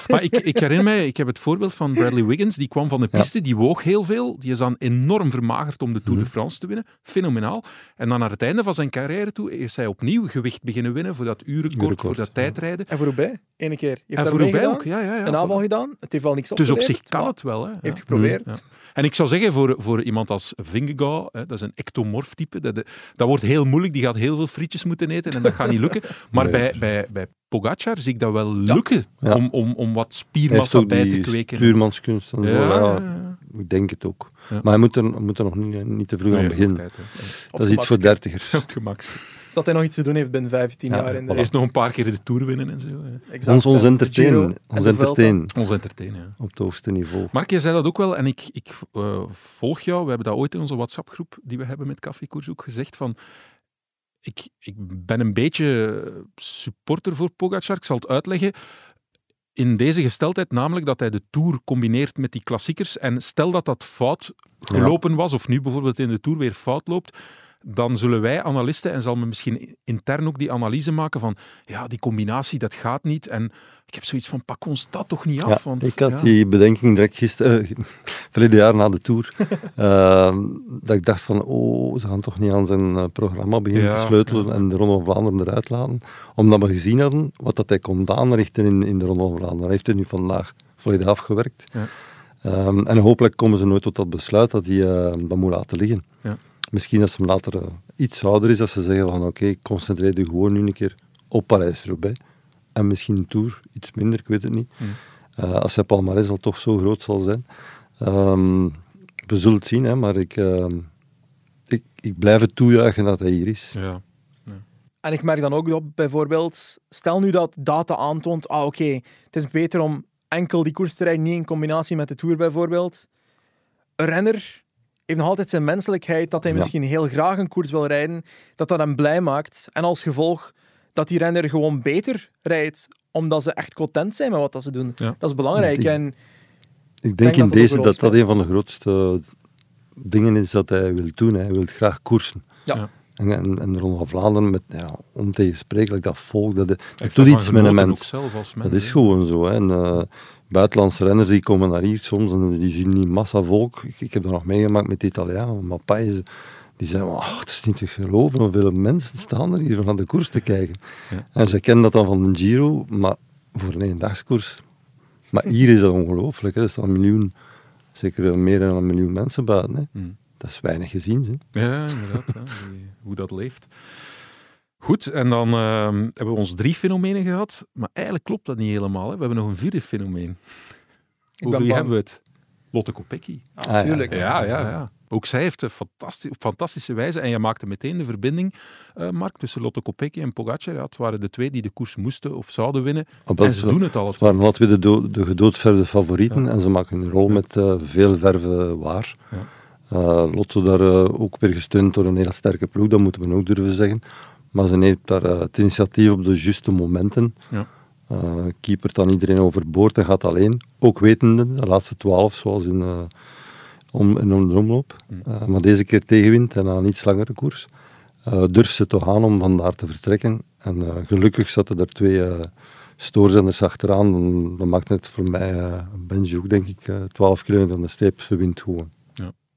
Maar ik herinner mij, ik heb het voorbeeld van Bradley Wiggins, die kwam van de piste, die woog heel veel, die is dan enorm vermagerd om de Tour de France te winnen, fenomenaal. En dan aan het einde van zijn carrière toe is hij opnieuw gewicht beginnen winnen voor dat urenrecord, voor dat tijdrijden. En voor Roubaix, 1 keer. Je hebt Roubaix ook, een aanval gedaan, het heeft wel niks opgeleverd. Dus op zich kan het wel, hè. Heeft geprobeerd. Ja. En ik zou zeggen, voor iemand als Vingegaard, dat is een ectomorf type, dat wordt heel moeilijk, die gaat heel veel frietjes moeten eten en dat gaat niet lukken. Maar bij Pogačar zie ik dat wel lukken, om wat spiermassa bij te kweken. Stuurmanskunst en zo, ik denk het ook. Ja. Maar hij moet er nog niet te vroeg aan beginnen. Dat is iets voor 30ers. dat hij nog iets te doen heeft binnen 15 jaar. In de... Eerst nog een paar keer de Tour winnen en zo. Exact, ons entertainen. Ons entertainen. Op het hoogste niveau. Marc, jij zei dat ook wel en ik volg jou. We hebben dat ooit in onze WhatsApp-groep die we hebben met Café Koers ook gezegd van... Ik ben een beetje supporter voor Pogačar. Ik zal het uitleggen. In deze gesteldheid, namelijk dat hij de Tour combineert met die klassiekers. En stel dat dat fout gelopen was, of nu bijvoorbeeld in de Tour weer fout loopt, dan zullen wij analisten, en zal men misschien intern ook die analyse maken van ja, die combinatie, dat gaat niet. En ik heb zoiets van, pak ons dat toch niet af? Want, ik had die bedenking direct gisteren, verleden jaar na de Tour, dat ik dacht van, ze gaan toch niet aan zijn programma beginnen te sleutelen en de Ronde van Vlaanderen eruit laten. Omdat we gezien hadden wat dat hij kon aanrichten in de Ronde van Vlaanderen. Hij heeft het nu vandaag volledig afgewerkt. Ja. En hopelijk komen ze nooit tot dat besluit dat hij dat moet laten liggen. Ja. Misschien als ze later iets ouder is, dat ze zeggen van oké, concentreer je gewoon nu een keer op Parijs-Roubaix. En misschien een Tour, iets minder, ik weet het niet. Als zijn palmarès al toch zo groot zal zijn. We zullen het zien, hè, maar ik blijf het toejuichen dat hij hier is. Ja. Ja. En ik merk dan ook dat bijvoorbeeld, stel nu dat data aantoont, het is beter om enkel die koers te rijden, niet in combinatie met de Tour bijvoorbeeld. Een renner heeft nog altijd zijn menselijkheid, dat hij misschien heel graag een koers wil rijden, dat hem blij maakt. En als gevolg dat die renner gewoon beter rijdt, omdat ze echt content zijn met wat ze doen. Ja. Dat is belangrijk. Ik denk dat een van de grootste dingen is dat hij wil doen. Hij wil graag koersen. Ja. En de Ronde van Vlaanderen, ontegensprekelijk, dat volk, dat doet iets met een mens. Dat is gewoon zo. Hè. En, buitenlandse renners die komen naar hier soms en die zien die massa volk. Ik heb dat nog meegemaakt met de Italianen, maar Paese. Die zeiden, het is niet te geloven hoeveel mensen staan er hier van de koers te kijken. Ja. En ze kennen dat dan van de Giro, maar voor een eendagskoers. Maar hier is dat ongelooflijk. Er staan zeker meer dan 1 miljoen mensen buiten. Hè. Dat is weinig gezien. Hè. Ja, inderdaad. Hoe dat leeft. Goed, en dan hebben we ons 3 fenomenen gehad. Maar eigenlijk klopt dat niet helemaal. Hè. We hebben nog een 4e fenomeen. Over wie hebben we het? Lotte Kopecky. Natuurlijk. Ja. Ook zij heeft een fantastische wijze, en je maakte meteen de verbinding, Marc, tussen Lotte Kopecky en Pogačar. Ja, het waren de twee die de koers moesten of zouden winnen. En ze doen het al. Het waren wat weer de gedoodverfde favorieten en ze maken hun rol met veel verve waar. Ja. Lotte daar ook weer gesteund door een heel sterke ploeg, dat moeten we ook durven zeggen. Maar ze neemt daar het initiatief op de juiste momenten. Ja. Keepert dan iedereen overboord en gaat alleen. Ook wetende, de laatste 12, zoals in... om de omloop, maar deze keer tegenwind en aan een iets langere koers, durft ze toch aan om vandaar te vertrekken. En gelukkig zaten er 2 stoorzenders achteraan. Dat maakt net voor mij, Benji ook denk ik, 12 kilometer aan de streep, ze wint gewoon.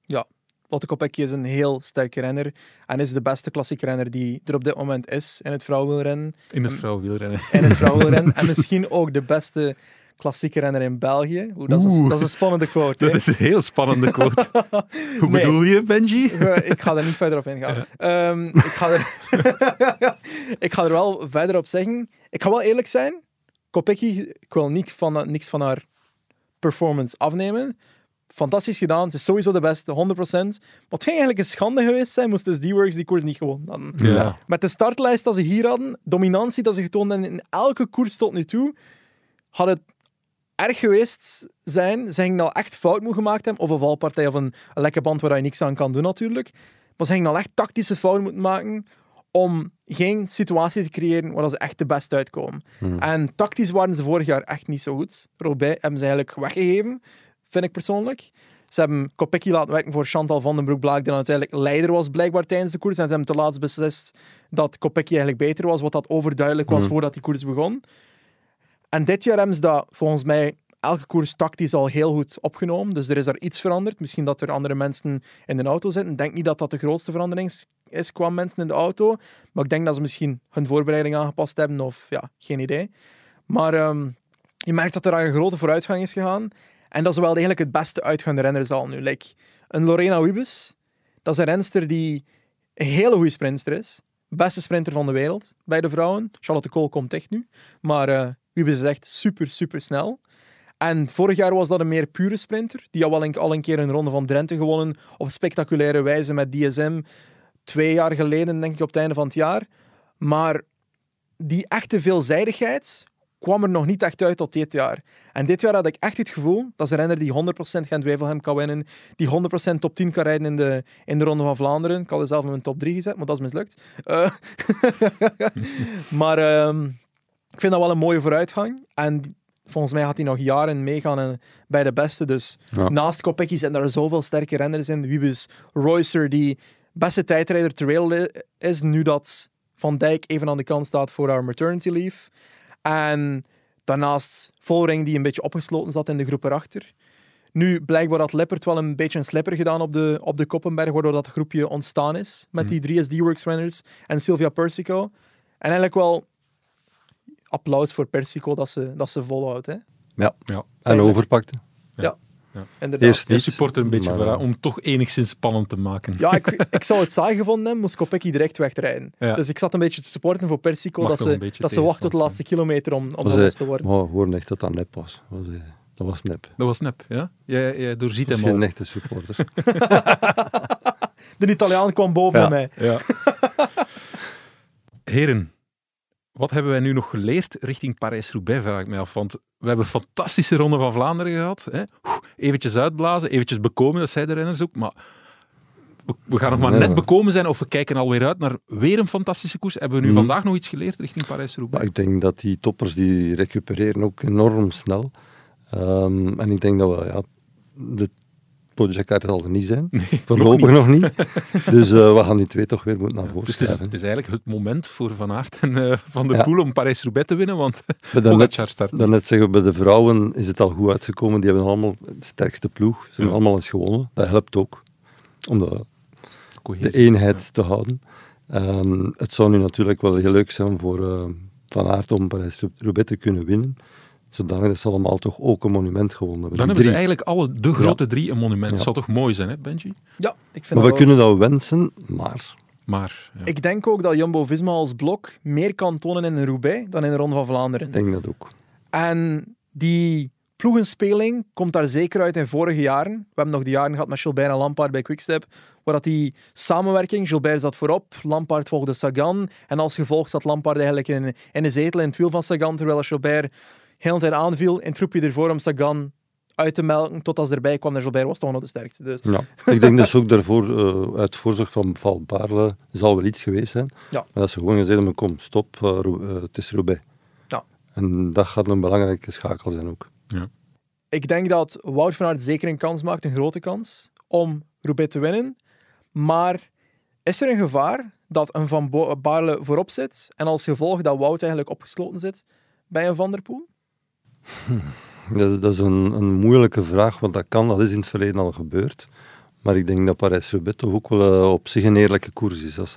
Ja, Lotte Kopecky is een heel sterke renner en is de beste klassieke renner die er op dit moment is in het vrouwenwielrennen. En misschien ook de beste klassieke renner in België. Dat is een spannende quote. Dat is een heel spannende quote. Hoe bedoel je, Benji? Ik ga daar niet verder op ingaan. Ja. Ik ga er wel verder op zeggen. Ik ga wel eerlijk zijn. Kopecky, ik wil niks van haar performance afnemen. Fantastisch gedaan. Ze is sowieso de beste, 100%. Wat ging eigenlijk een schande geweest zijn, moest dus D-Works die koers niet gewonnen hadden. Ja. Met de startlijst dat ze hier hadden, dominantie dat ze getoond hebben in elke koers tot nu toe, had het erg geweest zijn, ze gingen al echt fout moeten gemaakt hebben, of een valpartij of een lekke band waar je niks aan kan doen natuurlijk, maar ze gingen al echt tactische fouten moeten maken om geen situatie te creëren waar ze echt de best uitkomen. En tactisch waren ze vorig jaar echt niet zo goed. Roubaix hebben ze eigenlijk weggegeven, vind ik persoonlijk. Ze hebben Kopecky laten werken voor Chantal van den Broek Blaak, die dan uiteindelijk leider was blijkbaar tijdens de koers, en ze hebben te laatst beslist dat Kopecky eigenlijk beter was, wat dat overduidelijk was voordat die koers begon. En dit jaar hebben ze dat volgens mij elke koers tactisch al heel goed opgenomen. Dus er is daar iets veranderd. Misschien dat er andere mensen in de auto zitten. Ik denk niet dat dat de grootste verandering is qua mensen in de auto. Maar ik denk dat ze misschien hun voorbereiding aangepast hebben. Of ja, geen idee. Maar je merkt dat er een grote vooruitgang is gegaan. En dat is wel eigenlijk het beste uitgaande renner zal nu. Like, een Lorena Wiebes, dat is een renster die een hele goede sprinter is. Beste sprinter van de wereld bij de vrouwen. Charlotte Kool komt echt nu. Maar... Wiebes is echt super, super snel. En vorig jaar was dat een meer pure sprinter. Die had wel al een keer een Ronde van Drenthe gewonnen op spectaculaire wijze met DSM. 2 jaar geleden, denk ik, op het einde van het jaar. Maar die echte veelzijdigheid kwam er nog niet echt uit tot dit jaar. En dit jaar had ik echt het gevoel dat ze een renner die 100% Gent-Wevelgem kan winnen, die 100% top 10 kan rijden in de Ronde van Vlaanderen. Ik had er zelf in mijn top 3 gezet, maar dat is mislukt. Maar ik vind dat wel een mooie vooruitgang. En volgens mij gaat hij nog jaren meegaan bij de beste. Dus ja. Naast Kopecky zijn er zoveel sterke renners in. Wiebes, Roycer, die beste tijdrijder terwijl is, nu dat Van Dijk even aan de kant staat voor haar maternity leave. En daarnaast Vollering, die een beetje opgesloten zat in de groep erachter. Nu, blijkbaar had Lampaert wel een beetje een slipper gedaan op de Koppenberg, waardoor dat groepje ontstaan is, met die 3 SD-Works winners en Sylvia Persico. En eigenlijk wel applaus voor Persico dat ze volhoudt. Hè? Ja. En overpakte. Ja. Inderdaad. Eerst de supporter een beetje maar, om toch enigszins spannend te maken. Ja, ik zou het saai gevonden hebben, moest Kopecky direct wegrijden. Ja. Dus ik zat een beetje te supporten voor Persico, dat ze wacht tot de laatste kilometer om alles te worden. Maar ik hoorde echt dat dat nep was. Dat was nep. Ja? Jij doorziet hem al. Dat is geen echte supporter. De Italiaan kwam boven mij. Ja. Heren, wat hebben wij nu nog geleerd richting Parijs-Roubaix, vraag ik mij af. Want we hebben een fantastische Ronde van Vlaanderen gehad. Hè? Eventjes uitblazen, eventjes bekomen, dat zeiden de renners ook. Maar we gaan nog maar net bekomen zijn of we kijken alweer uit naar weer een fantastische koers. Hebben we nu vandaag nog iets geleerd richting Parijs-Roubaix? Ik denk dat die toppers die recupereren ook enorm snel. En ik denk dat we... Ja, de Pogačar zal er niet zijn. Nee, voorlopig nog niet. Dus we gaan die twee toch weer moeten naar voren. Dus het is eigenlijk het moment voor Van Aert en Van der Poel om Parijs-Roubaix te winnen, want Pogačar start. Daarnet zeggen we, bij de vrouwen is het al goed uitgekomen. Die hebben allemaal de sterkste ploeg. Ze hebben allemaal eens gewonnen. Dat helpt ook om de eenheid te houden. Het zou nu natuurlijk wel heel leuk zijn voor Van Aert om Parijs-Roubaix te kunnen winnen. Zodanig dat ze allemaal toch ook een monument gewonnen hebben. Dan hebben ze eigenlijk alle de grote 3 een monument. Dat zou toch mooi zijn, hè, Benji? Ja, ik vind maar dat we kunnen dat wensen, maar ik denk ook dat Jumbo-Visma als blok meer kan tonen in de Roubaix dan in de Ronde van Vlaanderen. Ik denk dat ook. En die ploegenspeling komt daar zeker uit in vorige jaren. We hebben nog de jaren gehad met Gilbert en Lampaert bij Quickstep, waar dat die samenwerking, Gilbert zat voorop, Lampaert volgde Sagan, en als gevolg zat Lampaert eigenlijk in de zetel, in het wiel van Sagan, terwijl Gilbert heel de tijd aanviel, en troepje ervoor om Sagan uit te melken, tot als erbij kwam. Gilbert was toch nog de sterkste. Dus. Ja. Ik denk dus ook daarvoor, uit voorzorg van Van Baarle, zal wel iets geweest zijn. Ja. Maar dat ze gewoon gezegd hebben, kom, stop, het is Roubaix. Ja. En dat gaat een belangrijke schakel zijn ook. Ja. Ik denk dat Wout van Aert zeker een kans maakt, een grote kans, om Roubaix te winnen. Maar is er een gevaar dat een Van Baarle voorop zit, en als gevolg dat Wout eigenlijk opgesloten zit bij een Van der Poel? Dat is een moeilijke vraag, want dat kan, dat is in het verleden al gebeurd. Maar ik denk dat Parijs-Roubaix toch ook wel op zich een eerlijke koers is. Als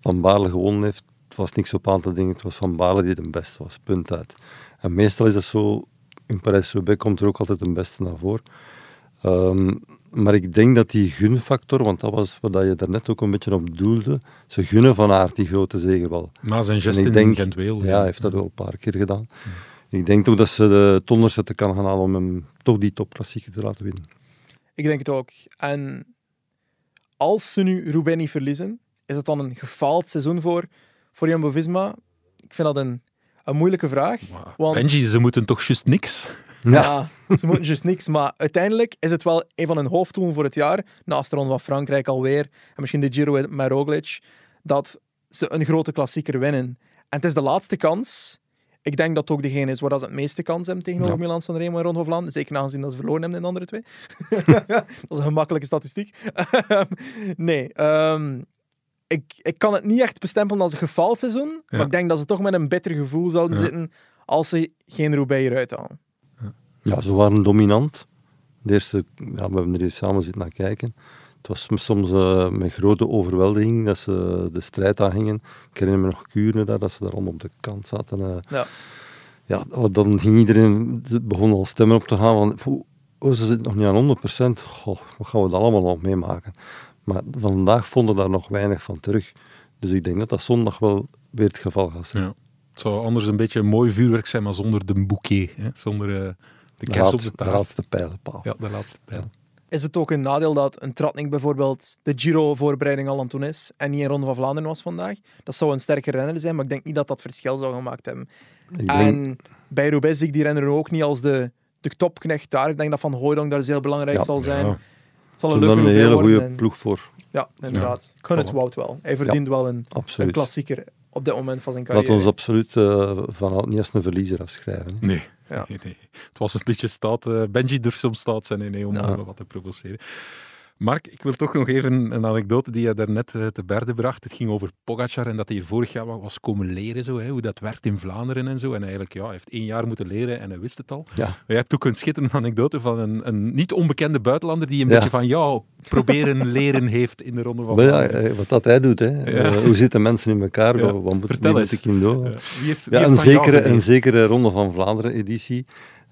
Van Baarle gewonnen heeft, het was niks op aan te denken, het was Van Baarle die de beste was, punt uit. En meestal is dat zo, in Parijs-Roubaix komt er ook altijd de beste naar voren. Maar ik denk dat die gunfactor, want dat was wat je daarnet ook een beetje op doelde, ze gunnen Van Aert die grote zege wel. Na zijn geste in Gent-Wevelgem. Ja, hij heeft dat wel een paar keer gedaan. Ja. Ik denk toch dat ze de tonners zetten kan gaan halen om hem toch die topklassieker te laten winnen. Ik denk het ook. En als ze nu Roubaix niet verliezen, is het dan een gefaald seizoen voor Jumbo-Visma? Ik vind dat een moeilijke vraag. Want... Benji, ze moeten toch juist niks? Ja, ze moeten juist niks. Maar uiteindelijk is het wel een van hun hoofddoelen voor het jaar, naast de Ronde van Frankrijk alweer, en misschien de Giro met Roglic, dat ze een grote klassieker winnen. En het is de laatste kans... Ik denk dat het ook degene is waar ze het meeste kans hebben tegenover Milaan-San Remo en Ronde van Vlaanderen. Zeker aangezien dat ze verloren hebben in de andere 2. Dat is een gemakkelijke statistiek. Ik kan het niet echt bestempelen als een gefaald seizoen. Ja. Maar ik denk dat ze toch met een bitter gevoel zouden zitten als ze geen Roubaix hieruit halen. Ja, ze waren dominant. De eerste, we hebben er hier samen zitten naar kijken. Het was soms met grote overweldiging dat ze de strijd aangingen. Ik herinner me nog Kuurne daar, dat ze daar allemaal op de kant zaten. Dan ging iedereen, begon al stemmen op te gaan van ze zitten nog niet aan 100%. Goh, wat gaan we dat allemaal nog meemaken? Maar vandaag vonden daar nog weinig van terug. Dus ik denk dat dat zondag wel weer het geval gaat zijn. Ja. Het zou anders een beetje een mooi vuurwerk zijn, maar zonder de bouquet. Hè? Zonder de kers op de taart. De laatste pijlenpaal. Ja, de laatste pijl. is het ook een nadeel dat een Tratnik bijvoorbeeld de Giro-voorbereiding al aan het doen is en niet in Ronde van Vlaanderen was vandaag. Dat zou een sterke renner zijn, maar ik denk niet dat dat verschil zou gemaakt hebben. En bij Roubaix zie ik die renner ook niet als de topknecht daar. Ik denk dat Van Hooydonck daar heel belangrijk zal zijn. Ja. Het zal een hele goede ploeg voor. Ja, inderdaad. Ik gun het Wout wel. Hij verdient wel een klassieker op dit moment van zijn carrière. Laat ons absoluut vanuit niet als een verliezer afschrijven. Hè? Nee. Het was een beetje staat. Benji durft soms staat zijn om wat te provoceren. Mark, ik wil toch nog even een anekdote die je daarnet te berde bracht. Het ging over Pogačar en dat hij vorig jaar was komen leren, zo, hè, hoe dat werkt in Vlaanderen en zo. En eigenlijk, hij heeft 1 jaar moeten leren en hij wist het al. Ja. Maar je hebt ook een schitterende anekdote van een niet onbekende buitenlander die een beetje van jou proberen leren heeft in de Ronde van Vlaanderen. Ja, wat dat hij doet, hè. Ja. Hoe zitten mensen in elkaar? Ja. Wat moet, vertel eens. Moet ik in doen? Een zekere Ronde van Vlaanderen editie.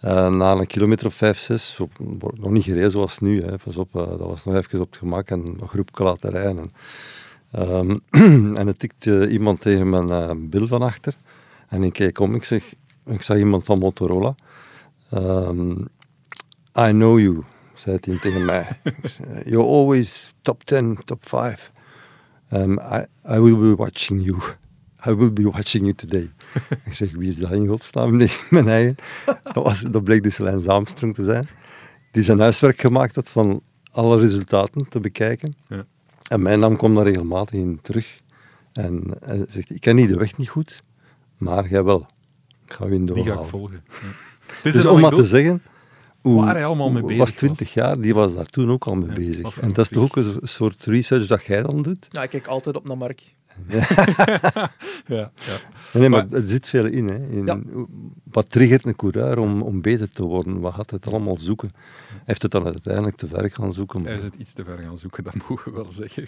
Na een kilometer of 5, 6, wordt nog niet gereden zoals nu. Hè. Pas op, dat was nog even op het gemak en een groep klaterij. En het tikt iemand tegen mijn bil van achter. En ik kijk om, ik zag iemand van Motorola. I know you, zei hij tegen mij. You're always top 10, top 5. I will be watching you. I will be watching you today. Ik zeg, wie is dat in godsnaam? Nee, mijn eigen. Dat bleek dus Lance Armstrong te zijn. Die zijn huiswerk gemaakt had van alle resultaten te bekijken. Ja. En mijn naam kwam daar regelmatig in terug. En hij zegt, ik ken niet de weg niet goed, maar jij wel. Ik ga je doorhalen. Die ga ik volgen. Ja. Dus om maar te zeggen, waar hij allemaal mee bezig was 20 jaar, die was daar toen ook al mee bezig. En dat is toch ook een soort research dat jij dan doet? Ja, ik kijk altijd op naar Mark. Nee, maar het zit veel in, hè. Wat triggert een coureur om beter te worden? Wat gaat het allemaal zoeken? Heeft het dan uiteindelijk te ver gaan zoeken? Hij is het iets te ver gaan zoeken, dat mogen we wel zeggen.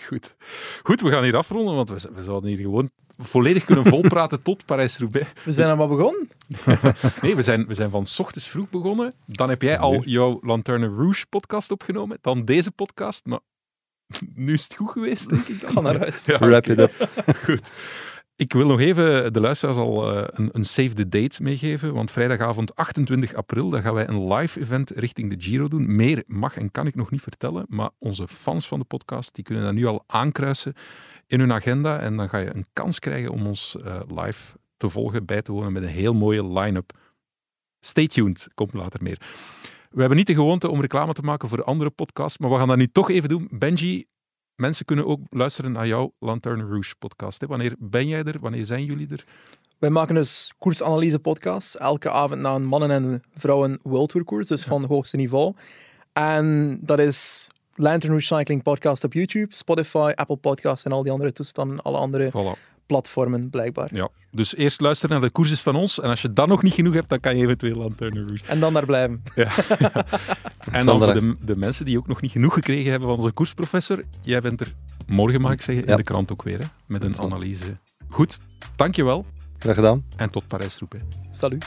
Goed, we gaan hier afronden, want we zouden hier gewoon volledig kunnen volpraten tot Parijs-Roubaix. We zijn al maar begonnen. Nee, we zijn van 's ochtends vroeg begonnen. Dan heb jij al jouw Lanterne Rouge podcast opgenomen, dan deze podcast, maar nu is het goed geweest, denk ik. Ga naar huis. Ja, wrap it up. Goed. Ik wil nog even de luisteraars al een save the date meegeven, want vrijdagavond 28 april dan gaan wij een live event richting de Giro doen. Meer mag en kan ik nog niet vertellen, maar onze fans van de podcast die kunnen dat nu al aankruisen in hun agenda en dan ga je een kans krijgen om ons live te volgen, bij te wonen met een heel mooie line-up. Stay tuned, komt later meer. We hebben niet de gewoonte om reclame te maken voor andere podcasts, maar we gaan dat nu toch even doen. Benji, mensen kunnen ook luisteren naar jouw Lanterne Rouge podcast. Hè? Wanneer ben jij er? Wanneer zijn jullie er? Wij maken dus koersanalyse podcasts. Elke avond na een mannen- en vrouwen World Tour koers, dus van het hoogste niveau. En dat is Lanterne Rouge Cycling podcast op YouTube, Spotify, Apple Podcasts en al die andere toestanden, alle andere... Voilà. Platformen, blijkbaar. Ja, dus eerst luisteren naar de koersjes van ons en als je dan nog niet genoeg hebt, dan kan je eventueel Lanterne Rouge. En dan daar blijven. Ja. En dan voor de mensen die ook nog niet genoeg gekregen hebben van onze koersprofessor, jij bent er morgen, mag ik zeggen, in de krant ook weer, hè, met een analyse. Goed, dankjewel. Graag gedaan. En tot Parijs-Roubaix. Salut.